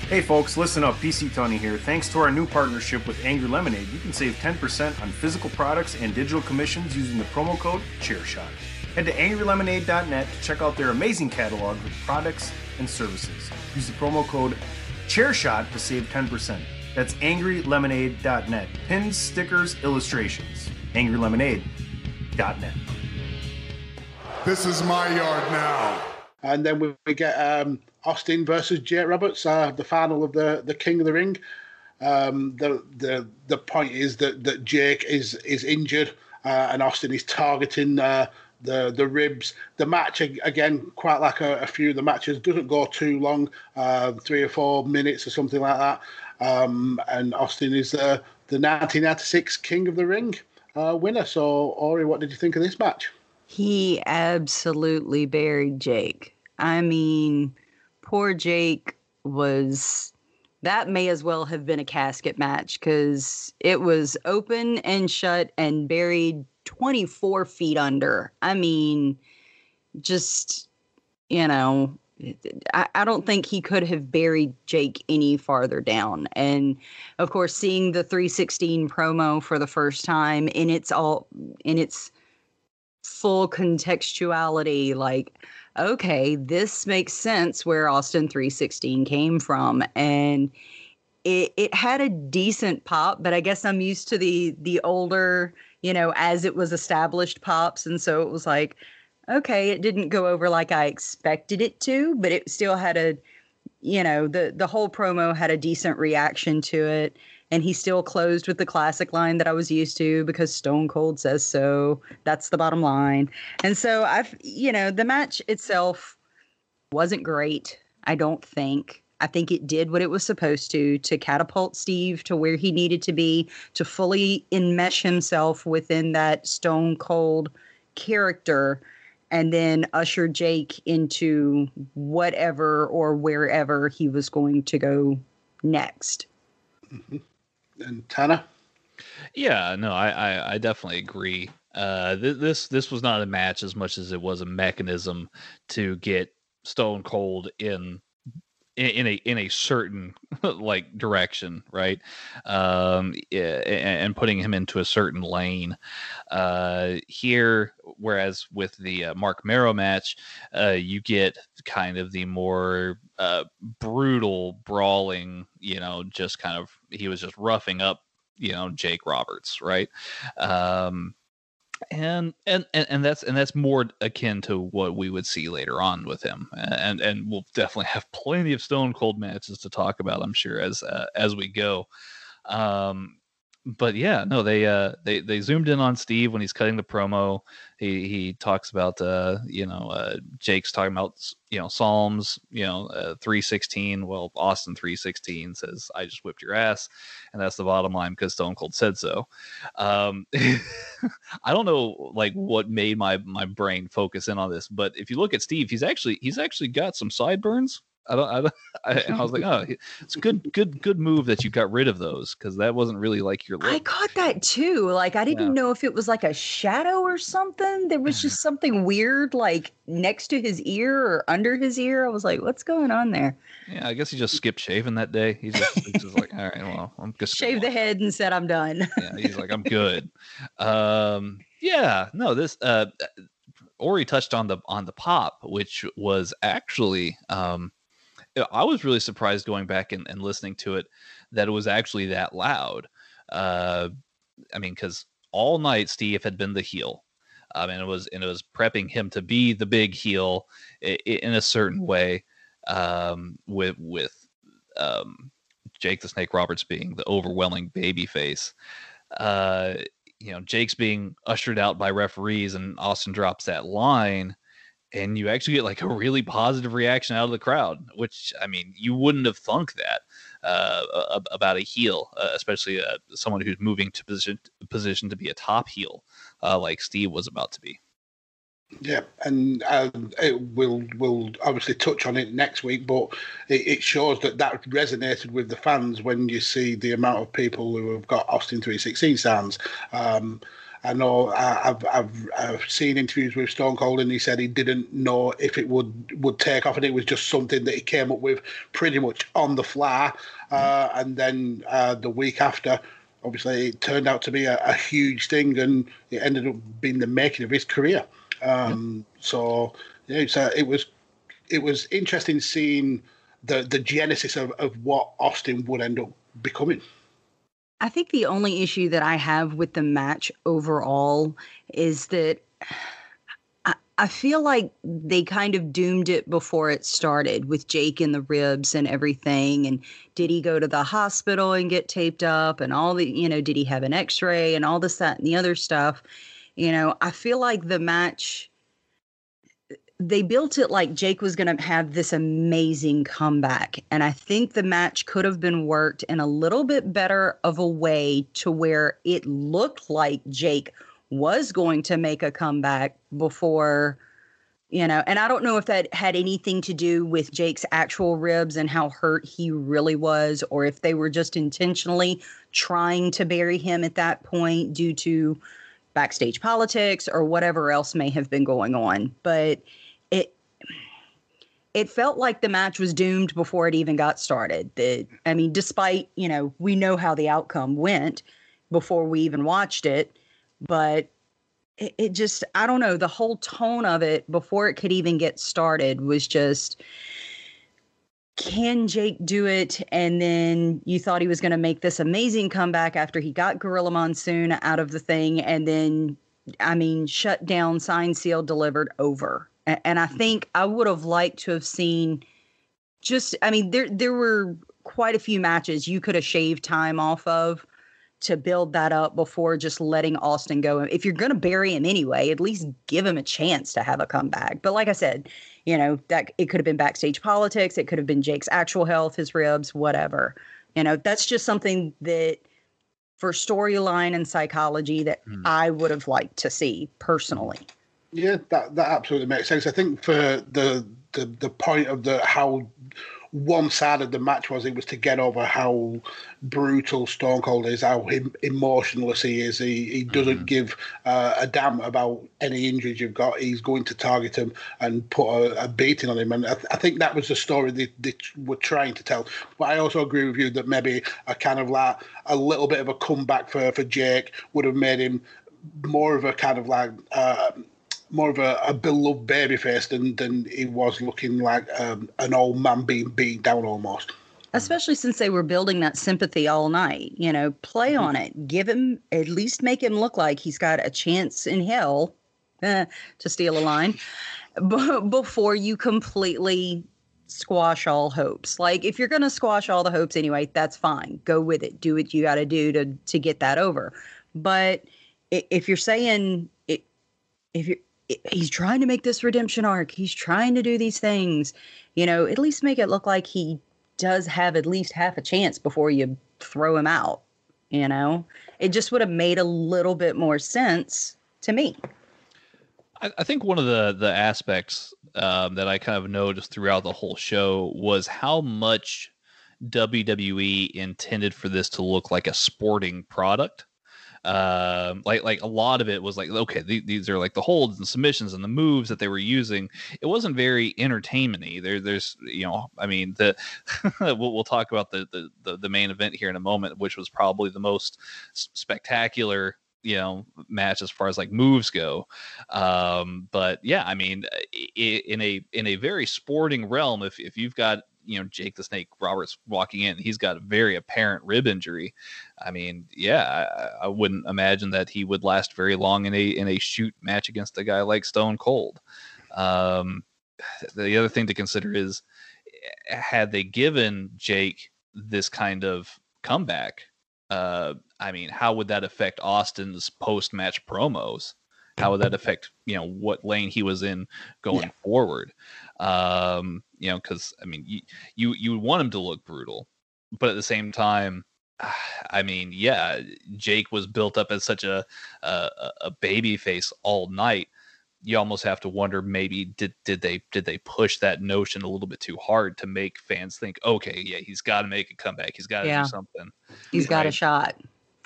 Hey folks, listen up, PC Tony here. Thanks to our new partnership with Angry Lemonade, you can save 10% on physical products and digital commissions using the promo code ChairShot. Head to angrylemonade.net to check out their amazing catalog of products and services. Use the promo code ChairShot to save 10%. That's angrylemonade.net. Pins, stickers, illustrations. angrylemonade.net. This is my yard now. And then we get Austin versus Jake Roberts, the final of the King of the Ring. The point is that Jake is injured, and Austin is targeting the ribs. The match, again, quite like a few of the matches, doesn't go too long, 3 or 4 minutes or something like that. And Austin is the 1996 King of the Ring winner. So, Ori, what did you think of this match? He absolutely buried Jake. I mean, poor Jake was... That may as well have been a casket match, because it was open and shut and buried 24 feet under. I mean, just, you know, I don't think he could have buried Jake any farther down. And of course, seeing the 316 promo for the first time in its full contextuality, like, okay, this makes sense where Austin 316 came from. And it had a decent pop, but I guess I'm used to the older, you know, as it was established pops. And so it was like, okay, it didn't go over like I expected it to, but it still had a, you know, the whole promo had a decent reaction to it. And he still closed with the classic line that I was used to, because Stone Cold says so. That's the bottom line. And so the match itself wasn't great, I don't think. I think it did what it was supposed to catapult Steve to where he needed to be, to fully enmesh himself within that Stone Cold character, and then usher Jake into whatever or wherever he was going to go next. Mm-hmm. And Tanner? Yeah, no, I definitely agree. This was not a match as much as it was a mechanism to get Stone Cold in a certain like direction, right? And putting him into a certain lane. Here, whereas with the Mark Mero match, you get kind of the more brutal brawling, you know, just kind of, he was just roughing up, you know, Jake Roberts, right? And that's more akin to what we would see later on with him, and we'll definitely have plenty of Stone Cold matches to talk about, I'm sure, as we go. But yeah, no, they zoomed in on Steve when he's cutting the promo. He talks about Jake's talking about, you know, Psalms, you know, 316. Well, Austin 316 says, "I just whipped your ass," and that's the bottom line because Stone Cold said so. I don't know, like, what made my brain focus in on this, but if you look at Steve, he's actually got some sideburns. I was like, oh, it's good move that you got rid of those, because that wasn't really like your look. I caught that too. Like, I didn't know if it was like a shadow or something. There was just something weird, like next to his ear or under his ear. I was like, what's going on there? Yeah, I guess he just skipped shaving that day. He's just like, all right, well, I'm just shaved the head and said, I'm done. Yeah, he's like, I'm good. Yeah, no, this. Ori touched on the pop, which was actually. I was really surprised going back and listening to it that it was actually that loud. I mean, because all night Steve had been the heel, and it was prepping him to be the big heel in a certain way, with Jake the Snake Roberts being the overwhelming babyface. You know, Jake's being ushered out by referees, and Austin drops that line. And you actually get like a really positive reaction out of the crowd, which, I mean, you wouldn't have thunk that about a heel, especially someone who's moving to position to be a top heel like Steve was about to be. Yeah, and we'll obviously touch on it next week, but it shows that resonated with the fans when you see the amount of people who have got Austin 316 stands. I know I've seen interviews with Stone Cold, and he said he didn't know if it would take off, and it was just something that he came up with pretty much on the fly. And then the week after, obviously, it turned out to be a huge thing, and it ended up being the making of his career. So yeah, it was interesting seeing the genesis of what Austin would end up becoming. I think the only issue that I have with the match overall is that I feel like they kind of doomed it before it started with Jake in the ribs and everything. And did he go to the hospital and get taped up and all the, you know, did he have an x-ray and all this, that, and the other stuff? You know, I feel like the match, they built it like Jake was going to have this amazing comeback. And I think the match could have been worked in a little bit better of a way to where it looked like Jake was going to make a comeback before, you know, and I don't know if that had anything to do with Jake's actual ribs and how hurt he really was, or if they were just intentionally trying to bury him at that point due to backstage politics or whatever else may have been going on. But it felt like the match was doomed before it even got started. That, I mean, despite, you know, we know how the outcome went before we even watched it, but it just, I don't know, the whole tone of it before it could even get started was just, can Jake do it? And then you thought he was going to make this amazing comeback after he got Gorilla Monsoon out of the thing. And then, I mean, shut down, signed, sealed, delivered, over. And I think I would have liked to have seen just, I mean, there were quite a few matches you could have shaved time off of to build that up before just letting Austin go. If you're going to bury him anyway, at least give him a chance to have a comeback. But like I said, you know, that it could have been backstage politics. It could have been Jake's actual health, his ribs, whatever. You know, that's just something that for storyline and psychology that I would have liked to see personally. Yeah, that absolutely makes sense. I think for the point of the how one side of the match was, it was to get over how brutal Stone Cold is, how emotionless he is. He doesn't give a damn about any injuries you've got. He's going to target him and put a beating on him. And I think that was the story they were trying to tell. But I also agree with you that maybe a kind of like a little bit of a comeback for Jake would have made him more of a kind of like more of a beloved babyface than he was looking like an old man being beat down almost. Especially since they were building that sympathy all night. You know, play on it. Give him, at least make him look like he's got a chance in hell, to steal a line, before you completely squash all hopes. Like, if you're going to squash all the hopes anyway, that's fine. Go with it. Do what you got to do to get that over. But if you're saying, he's trying to make this redemption arc, he's trying to do these things, you know, at least make it look like he does have at least half a chance before you throw him out. You know, it just would have made a little bit more sense to me. I think one of the aspects that I kind of noticed throughout the whole show was how much WWE intended for this to look like a sporting product. Like a lot of it was like, okay, these are like the holds and submissions and the moves that they were using. It wasn't very entertainment-y. There's, you know, I mean, we'll talk about the main event here in a moment, which was probably the most spectacular, you know, match as far as like moves go. But yeah, I mean, in a very sporting realm, if you've got, you know, Jake the Snake Roberts walking in, he's got a very apparent rib injury. I mean, yeah, I wouldn't imagine that he would last very long in a shoot match against a guy like Stone Cold. The other thing to consider is, had they given Jake this kind of comeback, I mean, how would that affect Austin's post-match promos? How would that affect, you know, what lane he was in going forward? You know, because I mean, you would want him to look brutal, but at the same time, I mean, yeah, Jake was built up as such a baby face all night. You almost have to wonder, maybe did they push that notion a little bit too hard to make fans think, okay, yeah, he's got to make a comeback, he's got to do something, he's got a shot,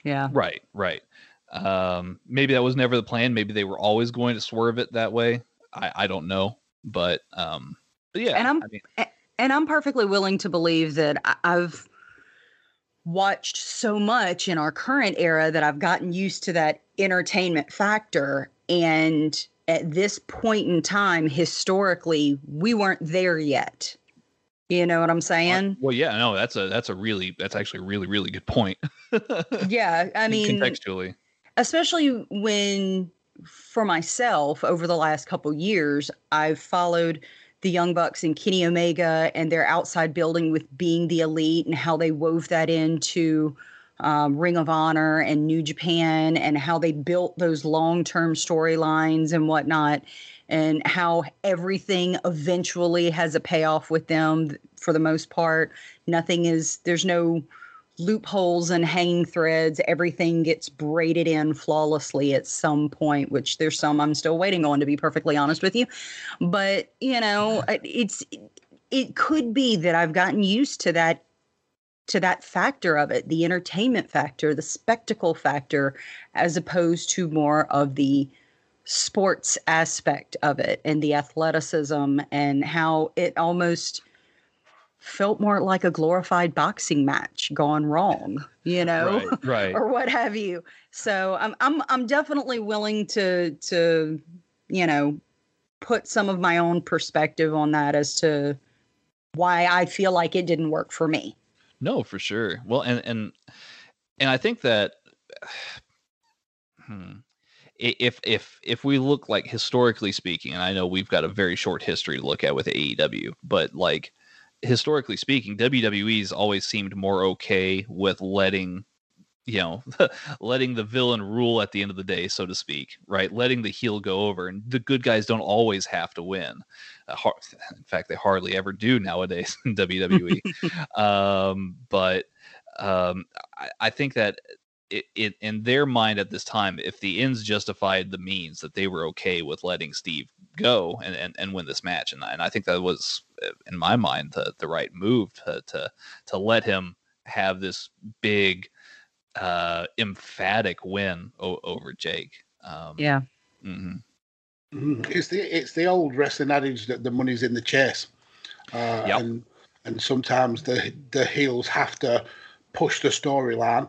right. Maybe that was never the plan. Maybe they were always going to swerve it that way. I don't know, but yeah. And I'm perfectly willing to believe that I've watched so much in our current era that I've gotten used to that entertainment factor. And at this point in time, historically, we weren't there yet. You know what I'm saying? Well, yeah, no, that's actually a really, really good point. Yeah. I mean, contextually, especially when for myself over the last couple years, I've followed the Young Bucks and Kenny Omega and their outside building with being the elite and how they wove that into Ring of Honor and New Japan and how they built those long-term storylines and whatnot, and how everything eventually has a payoff with them for the most part. There's no loopholes and hanging threads. Everything gets braided in flawlessly at some point, which there's some I'm still waiting on, to be perfectly honest with you. But, you know, it could be that I've gotten used to that factor of it, the entertainment factor, the spectacle factor, as opposed to more of the sports aspect of it and the athleticism, and how it almost felt more like a glorified boxing match gone wrong, you know, right. or what have you. So I'm definitely willing to, you know, put some of my own perspective on that as to why I feel like it didn't work for me. No, for sure. Well, and I think that, If we look, like, historically speaking, and I know we've got a very short history to look at with AEW, but, like, historically speaking, WWE's always seemed more okay with letting the villain rule at the end of the day, so to speak, right? Letting the heel go over, and the good guys don't always have to win. In fact, they hardly ever do nowadays in WWE. I think that It in their mind at this time, if the ends justified the means, that they were okay with letting Steve go and win this match, and I think that was, in my mind, the right move to let him have this big, emphatic win over Jake. Yeah, mm-hmm. It's the old wrestling adage that the money's in the chase, yep. and sometimes the heels have to push the storyline.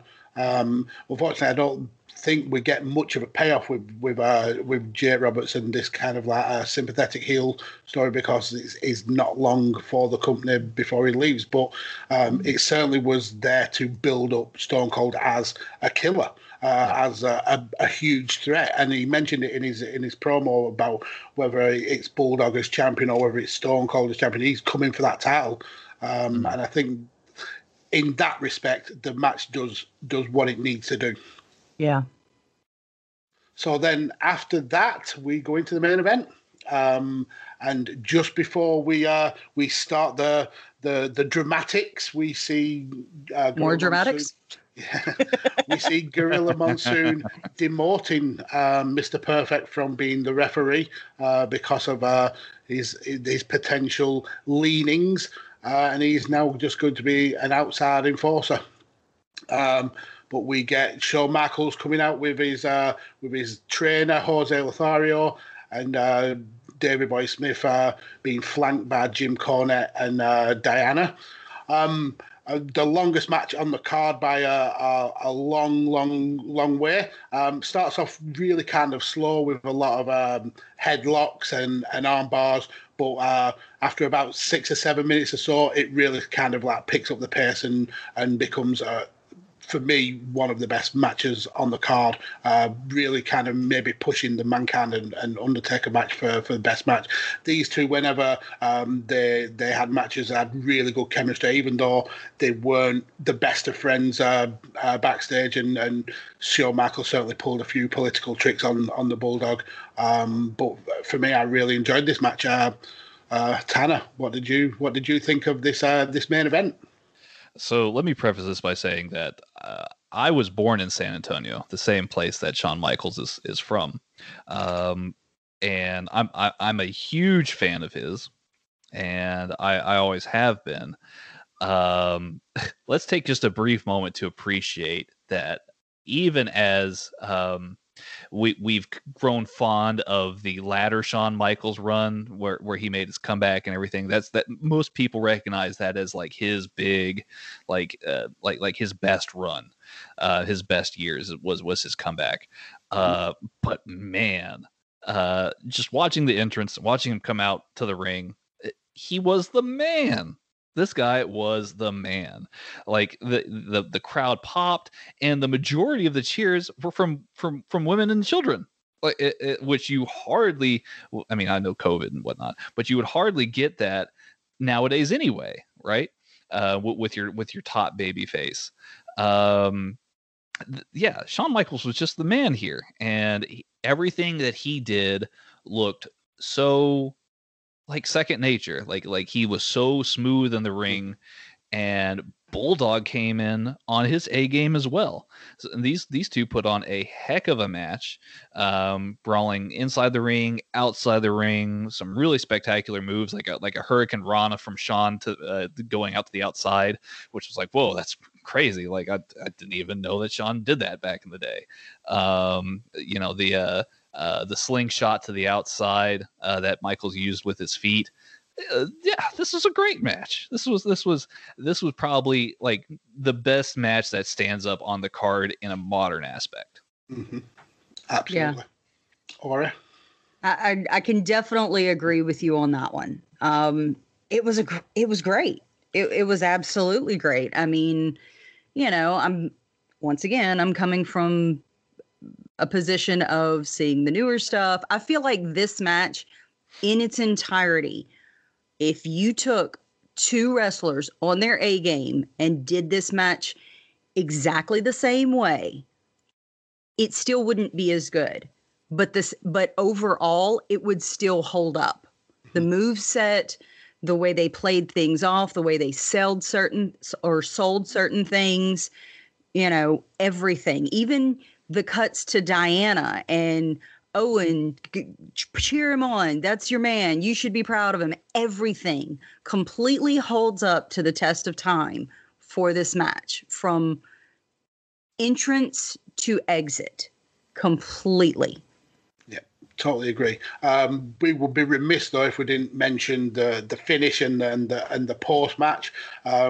Unfortunately, I don't think we get much of a payoff with Jake Roberts and this kind of like a sympathetic heel story, because it's not long for the company before he leaves. But it certainly was there to build up Stone Cold as a killer, as a huge threat. And he mentioned it in his promo about whether it's Bulldog as champion or whether it's Stone Cold as champion. He's coming for that title, and I think, in that respect, the match does what it needs to do. Yeah. So then after that, we go into the main event. And just before we start the dramatics, we see... more dramatics? Yeah. We see Gorilla Monsoon demoting Mr. Perfect from being the referee because of his potential leanings. And he's now just going to be an outside enforcer. But we get Shawn Michaels coming out with his trainer, Jose Lothario, and Davey Boy Smith being flanked by Jim Cornette and Diana. The longest match on the card by a long, long, long way. Starts off really kind of slow with a lot of headlocks and arm bars. But after about 6 or 7 minutes or so, it really kind of like picks up the pace and becomes, for me, one of the best matches on the card. Really kind of maybe pushing the Mankind and Undertaker match for the best match. These two, whenever they had matches, had really good chemistry, even though they weren't the best of friends backstage. And Shawn Michaels certainly pulled a few political tricks on the Bulldog. But for me, I really enjoyed this match. Tanner, what did you think of this main event? So let me preface this by saying that I was born in San Antonio, the same place that Shawn Michaels is from, and I'm a huge fan of his, and I always have been. Let's take just a brief moment to appreciate that, even as we've grown fond of the latter Shawn Michaels run where he made his comeback and everything. That most people recognize that as like his big, like his best run, his best years was his comeback. But man, just watching the entrance, watching him come out to the ring, he was the man. This guy was the man. Like the crowd popped, and the majority of the cheers were from women and children. Like which you hardly, I mean, I know COVID and whatnot, but you would hardly get that nowadays anyway, right? With your top baby face. Yeah, Shawn Michaels was just the man here, and everything that he did looked so like second nature. Like he was so smooth in the ring, and Bulldog came in on his A game as well. So these two put on a heck of a match, brawling inside the ring, outside the ring, some really spectacular moves, like a Hurricane Rana from Shawn to going out to the outside, which was like, whoa, that's crazy. Like I didn't even know that Shawn did that back in the day. You know, the slingshot to the outside that Michaels used with his feet. Yeah, this was a great match. This was probably like the best match that stands up on the card in a modern aspect. Mm-hmm. Absolutely. Yeah. Ori? I can definitely agree with you on that one. It was great. It was absolutely great. I mean, you know, I'm coming from a position of seeing the newer stuff. I feel like this match in its entirety, if you took two wrestlers on their A game and did this match exactly the same way, it still wouldn't be as good. But overall, it would still hold up. The moveset, the way they played things off, the way they sold certain things, you know, everything. Even the cuts to Diana and Owen, cheer him on. That's your man. You should be proud of him. Everything completely holds up to the test of time for this match, from entrance to exit, completely. Yeah, totally agree. We would be remiss though if we didn't mention the finish and the post match.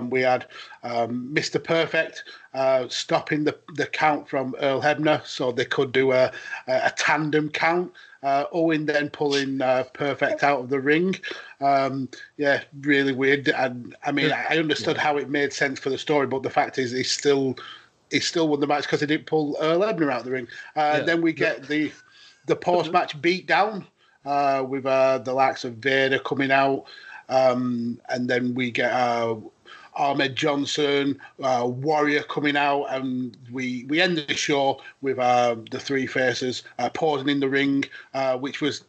We had Mr. Perfect stopping the count from Earl Hebner, so they could do a tandem count. Owen then pulling Perfect out of the ring. Yeah, really weird. And I mean, I understood how it made sense for the story, but the fact is, he still won the match because he didn't pull Earl Hebner out of the ring. Then we get the post match beatdown with the likes of Vader coming out, and then we get Ahmed Johnson, Warrior coming out, and we end the show with the three faces pausing in the ring, which was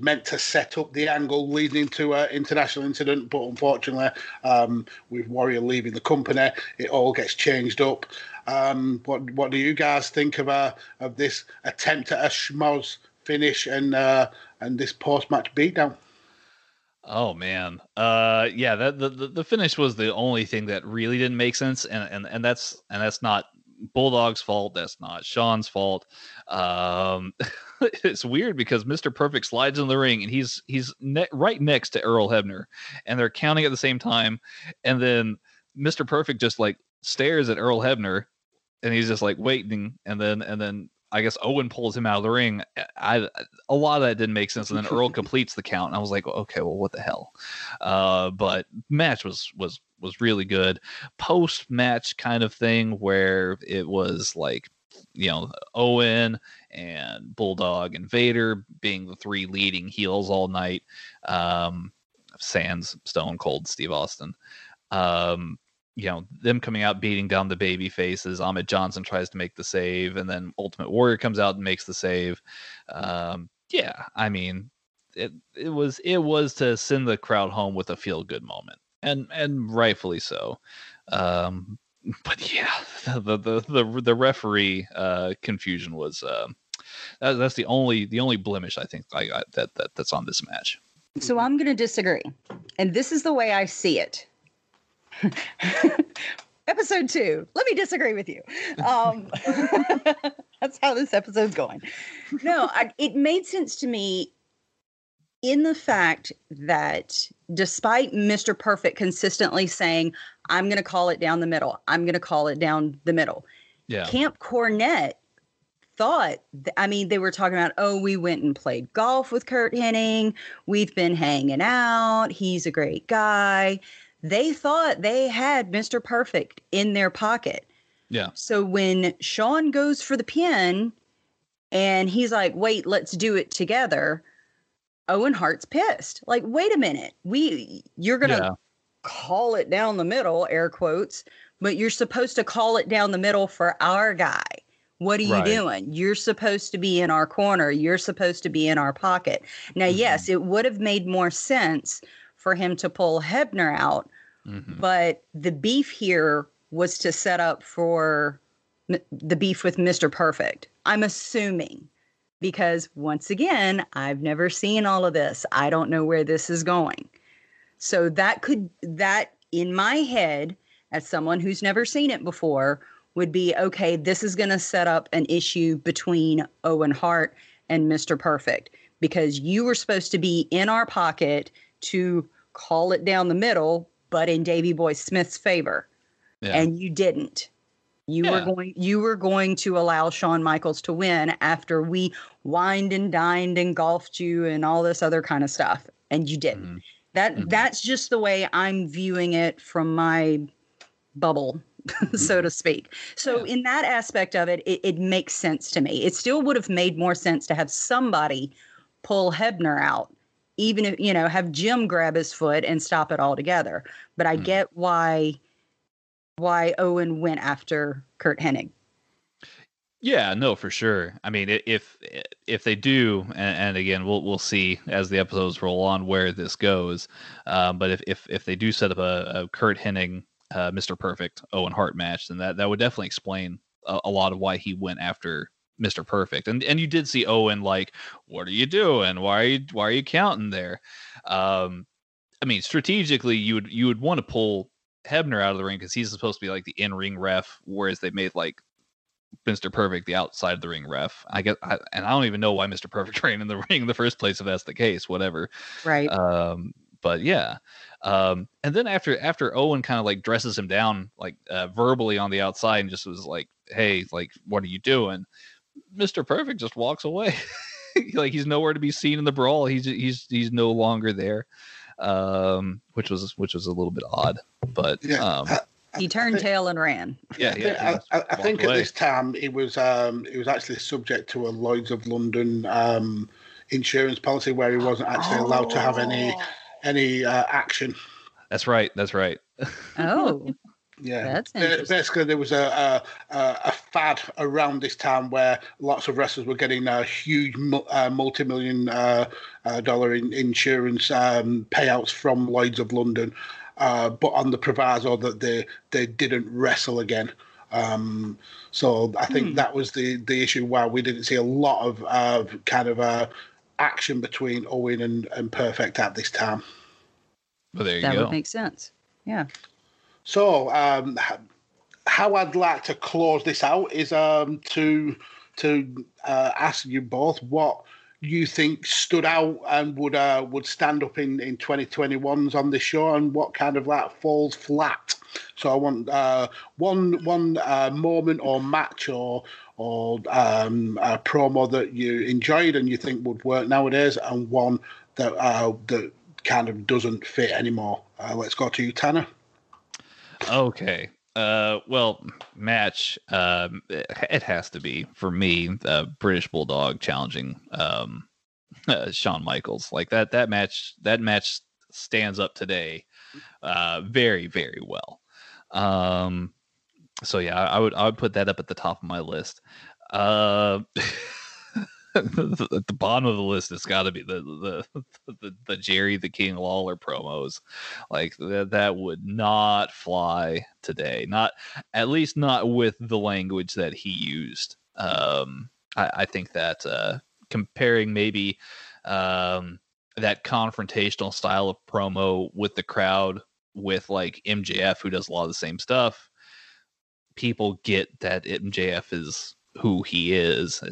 meant to set up the angle leading to an international incident, but unfortunately, with Warrior leaving the company, it all gets changed up. What do you guys think of this attempt at a schmoz finish and this post match beatdown? Oh man. Yeah, the finish was the only thing that really didn't make sense. And that's not Bulldog's fault. That's not Shawn's fault. It's weird because Mr. Perfect slides in the ring and he's right next to Earl Hebner, and they're counting at the same time. And then Mr. Perfect just like stares at Earl Hebner, and he's just like waiting. And then I guess Owen pulls him out of the ring. A lot of that didn't make sense. And then Earl completes the count. And I was like, okay, well, what the hell? But match was really good. Post match kind of thing where it was like, you know, Owen and Bulldog and Vader being the three leading heels all night. Sans Stone Cold Steve Austin. You know, them coming out, beating down the baby faces. Ahmed Johnson tries to make the save, and then Ultimate Warrior comes out and makes the save. Yeah, I mean, it was to send the crowd home with a feel good moment, and rightfully so. But yeah, the referee confusion was that's the only blemish I think I got that's on this match. So I'm going to disagree, and this is the way I see it. Episode 2. Let me disagree with you. That's how this episode's going. No, it made sense to me in the fact that despite Mr. Perfect consistently saying, I'm going to call it down the middle. I'm going to call it down the middle. Yeah. Camp Cornette thought, they were talking about, oh, we went and played golf with Kurt Hennig. We've been hanging out. He's a great guy. they thought they had Mr. Perfect in their pocket. Yeah. So when Shawn goes for the pin and he's like, wait, let's do it together, Owen Hart's pissed. Like, wait a minute. You're going to call it down the middle, air quotes, but you're supposed to call it down the middle for our guy. What are you doing? You're supposed to be in our corner. You're supposed to be in our pocket. Now, yes, it would have made more sense for him to pull Hebner out, but the beef here was to set up for the beef with Mr. Perfect, I'm assuming, because once again, I've never seen all of this. I don't know where this is going. So that in my head, as someone who's never seen it before, would be, okay, this is going to set up an issue between Owen Hart and Mr. Perfect, because you were supposed to be in our pocket to call it down the middle, but in Davey Boy Smith's favor. Yeah. And you didn't. You were going to allow Shawn Michaels to win after we wined and dined and golfed you and all this other kind of stuff. And you didn't. That's just the way I'm viewing it from my bubble, so to speak. So in that aspect of it, it makes sense to me. It still would have made more sense to have somebody pull Hebner out, even if, you know, have Jim grab his foot and stop it all together. But I get why Owen went after Kurt Hennig. Yeah, no, for sure. I mean, if they do, and again, we'll see as the episodes roll on where this goes. But if they do set up a Kurt Hennig, Mr. Perfect, Owen Hart match, then that would definitely explain a lot of why he went after Mr. Perfect. And you did see Owen like, what are you doing? Why are you counting there? I mean, strategically, you would want to pull Hebner out of the ring because he's supposed to be like the in-ring ref, whereas they made like Mr. Perfect the outside of the ring ref. I guess, and I don't even know why Mr. Perfect trained in the ring in the first place if that's the case. Whatever. Right. But yeah. And then after Owen kind of like dresses him down, like verbally on the outside and just was like, hey, like, what are you doing? Mr. Perfect just walks away. Like he's nowhere to be seen in the brawl. He's no longer there. Which was a little bit odd, but yeah, he turned tail and ran. Yeah. I think at this time it was actually subject to a Lloyd's of London insurance policy where he wasn't actually allowed to have any action. That's right. Oh, yeah. That's interesting. Basically, there was a fad around this time where lots of wrestlers were getting a huge multi-million dollar insurance payouts from Lloyd's of London, but on the proviso that they didn't wrestle again. So I think that was the issue why we didn't see a lot of action between Owen and Perfect at this time. Well, there you go. That would make sense. Yeah. So, how I'd like to close this out is to ask you both what you think stood out and would stand up in 2021's on this show, and what kind of like falls flat. So I want one moment or match or a promo that you enjoyed and you think would work nowadays, and one that that kind of doesn't fit anymore. Let's go to you, Tanner. Okay. Well, match. It has to be for me. British Bulldog challenging Shawn Michaels. Like that match. That match stands up today, very, very well. So yeah, I would put that up at the top of my list. At the bottom of the list, it's got to be the Jerry the King Lawler promos. Like that would not fly today. Not at least not with the language that he used. I think that comparing maybe that confrontational style of promo with the crowd with like MJF, who does a lot of the same stuff, people get that MJF is who he is.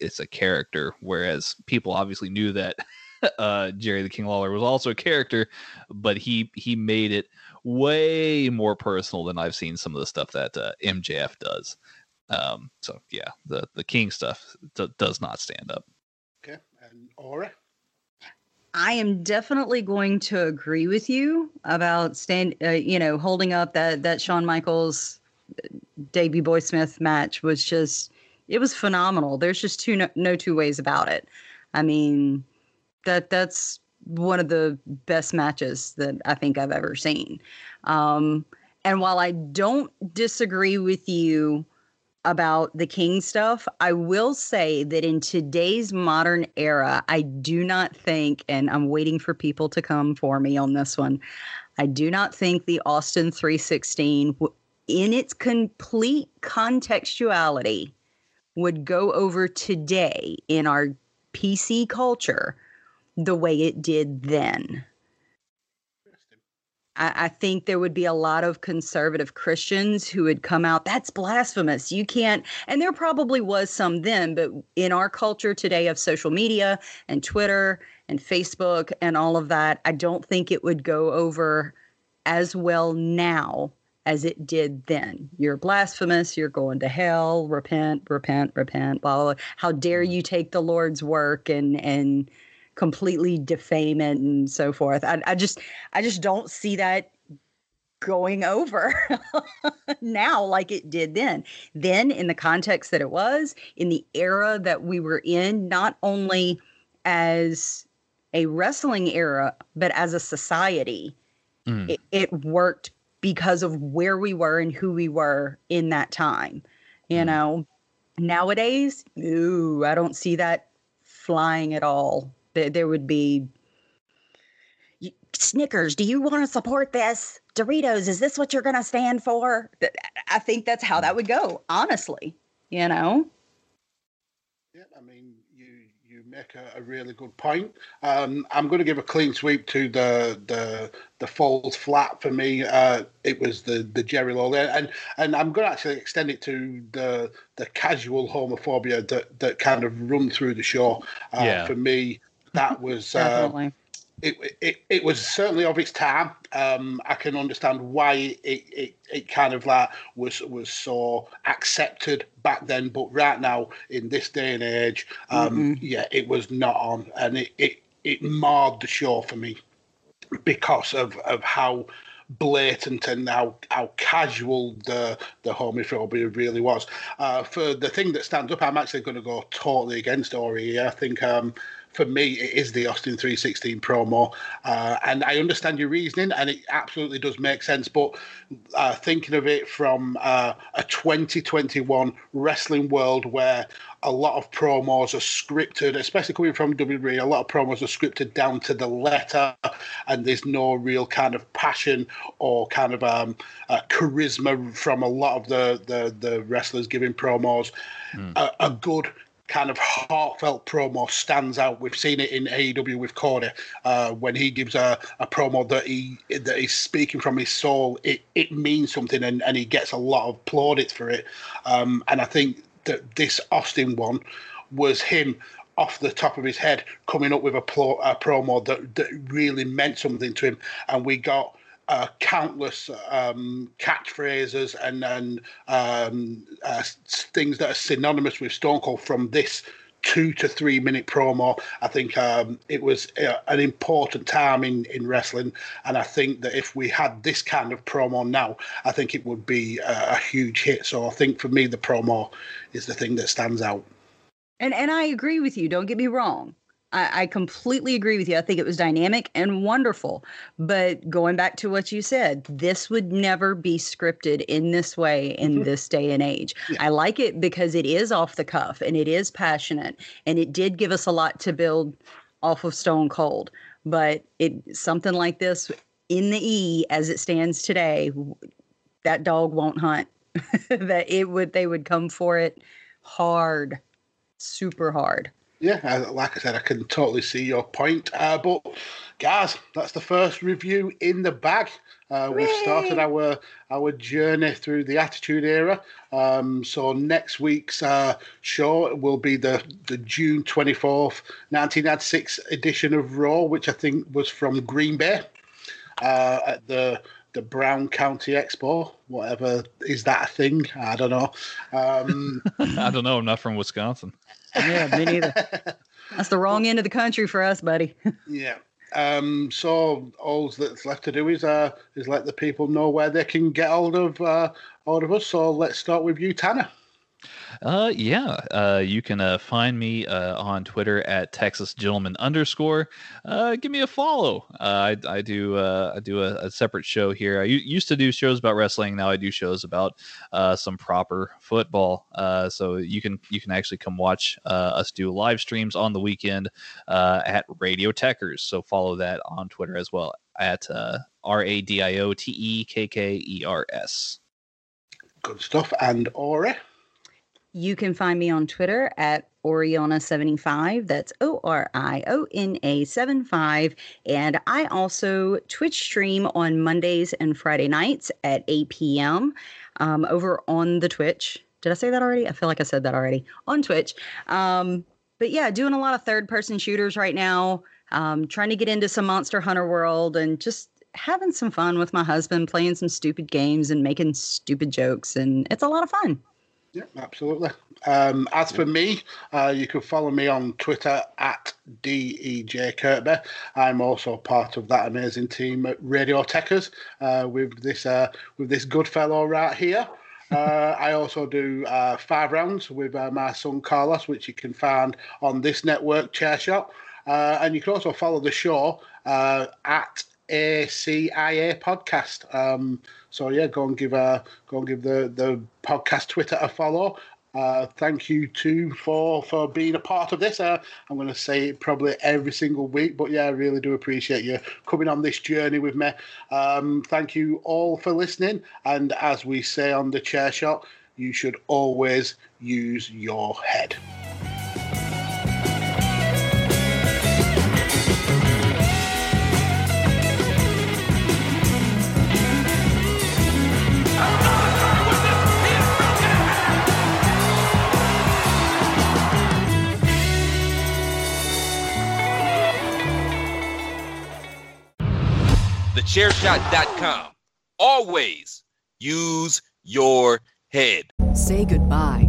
It's a character, whereas people obviously knew that Jerry the King Lawler was also a character, but he made it way more personal than I've seen some of the stuff that MJF does. So yeah, the King stuff does not stand up. Okay, and Ori? I am definitely going to agree with you about holding up that Shawn Michaels Davey Boy Smith match was just, it was phenomenal. There's just no two ways about it. I mean, that's one of the best matches that I think I've ever seen. And while I don't disagree with you about the King stuff, I will say that in today's modern era, I do not think, and I'm waiting for people to come for me on this one, I do not think the Austin 316 in its complete contextuality would go over today in our PC culture the way it did then. I think there would be a lot of conservative Christians who would come out, that's blasphemous. You can't. And there probably was some then, but in our culture today of social media and Twitter and Facebook and all of that, I don't think it would go over as well now as it did then. You're blasphemous. You're going to hell. Repent, repent, repent. Blah, blah, blah. How dare you take the Lord's work and completely defame it and so forth. I just don't see that going over now like it did then. Then in the context that it was, in the era that we were in, not only as a wrestling era, but as a society, it worked because of where we were and who we were in that time. You know, nowadays, I don't see that flying at all. There would be Snickers. Do you want to support this? Doritos, is this what you're going to stand for? I think that's how that would go, honestly, you know? Yeah, I mean, you make a really good point. I'm going to give a clean sweep to the falls flat for me. It was the Jerry Lawler. And I'm going to actually extend it to the casual homophobia that kind of run through the show for me. That was it was certainly of its time. I can understand why it kind of like was so accepted back then, but right now in this day and age, it was not on, and it marred the show for me because of how blatant and how casual the homophobia really was. For the thing that stands up, I'm actually going to go totally against Ori here. I think. For me, it is the Austin 316 promo. And I understand your reasoning, and it absolutely does make sense. But thinking of it from a 2021 wrestling world where a lot of promos are scripted, especially coming from WWE, a lot of promos are scripted down to the letter, and there's no real kind of passion or kind of charisma from a lot of the wrestlers giving promos. A good kind of heartfelt promo stands out. We've seen it in AEW with Cody when he gives a promo that he's speaking from his soul. It means something, and he gets a lot of plaudits for it. And I think that this Austin one was him off the top of his head coming up with a promo that really meant something to him, and we got countless catchphrases and things that are synonymous with Stone Cold from this 2 to 3 minute promo. I think it was an important time in wrestling, and I think that if we had this kind of promo now, I think it would be a huge hit. So I think for me, the promo is the thing that stands out. And I agree with you. Don't get me wrong. I completely agree with you. I think it was dynamic and wonderful. But going back to what you said, this would never be scripted in this way in this day and age. Yeah. I like it because it is off the cuff and it is passionate. And it did give us a lot to build off of Stone Cold. But something like this in the E as it stands today, that dog won't hunt. They would come for it hard, super hard. Yeah, like I said, I can totally see your point. But, guys, that's the first review in the bag. We've started our journey through the Attitude Era. So next week's show will be the June 24th, 1996 edition of Raw, which I think was from Green Bay at the Brown County Expo, whatever. Is that a thing? I don't know. I don't know. I'm not from Wisconsin. Yeah, me neither. That's the wrong end of the country for us, buddy. Yeah. So all that's left to do is let the people know where they can get hold of us. So let's start with you, Tanner. You can find me on Twitter at TexasGentleman_. Give me a follow. I do a separate show here. I used to do shows about wrestling. Now I do shows about some proper football. So you can actually come watch us do live streams on the weekend at Radio Techers. So follow that on Twitter as well at RADIOTEKKERS. Good stuff. And Ori. You can find me on Twitter at Oriona75. That's ORIONA75. And I also Twitch stream on Mondays and Friday nights at 8 p.m. Over on the Twitch. Did I say that already? I feel like I said that already. On Twitch. But yeah, doing a lot of third-person shooters right now. Trying to get into some Monster Hunter World and just having some fun with my husband, playing some stupid games and making stupid jokes. And it's a lot of fun. Yeah, absolutely. As for me, you can follow me on Twitter at DEJ Kirby. I'm also part of that amazing team at Radio Techers with this good fellow right here. I also do 5 rounds with my son Carlos, which you can find on this network, Chair Shot. And you can also follow the show at ACIA podcast. So yeah, go and give the podcast Twitter a follow. Thank you too for being a part of this. I'm going to say it probably every single week, but yeah, I really do appreciate you coming on this journey with me. Thank you all for listening. And as we say on The Chair Shot, you should always use your head. TheChairShot.com. Always use your head. Say goodbye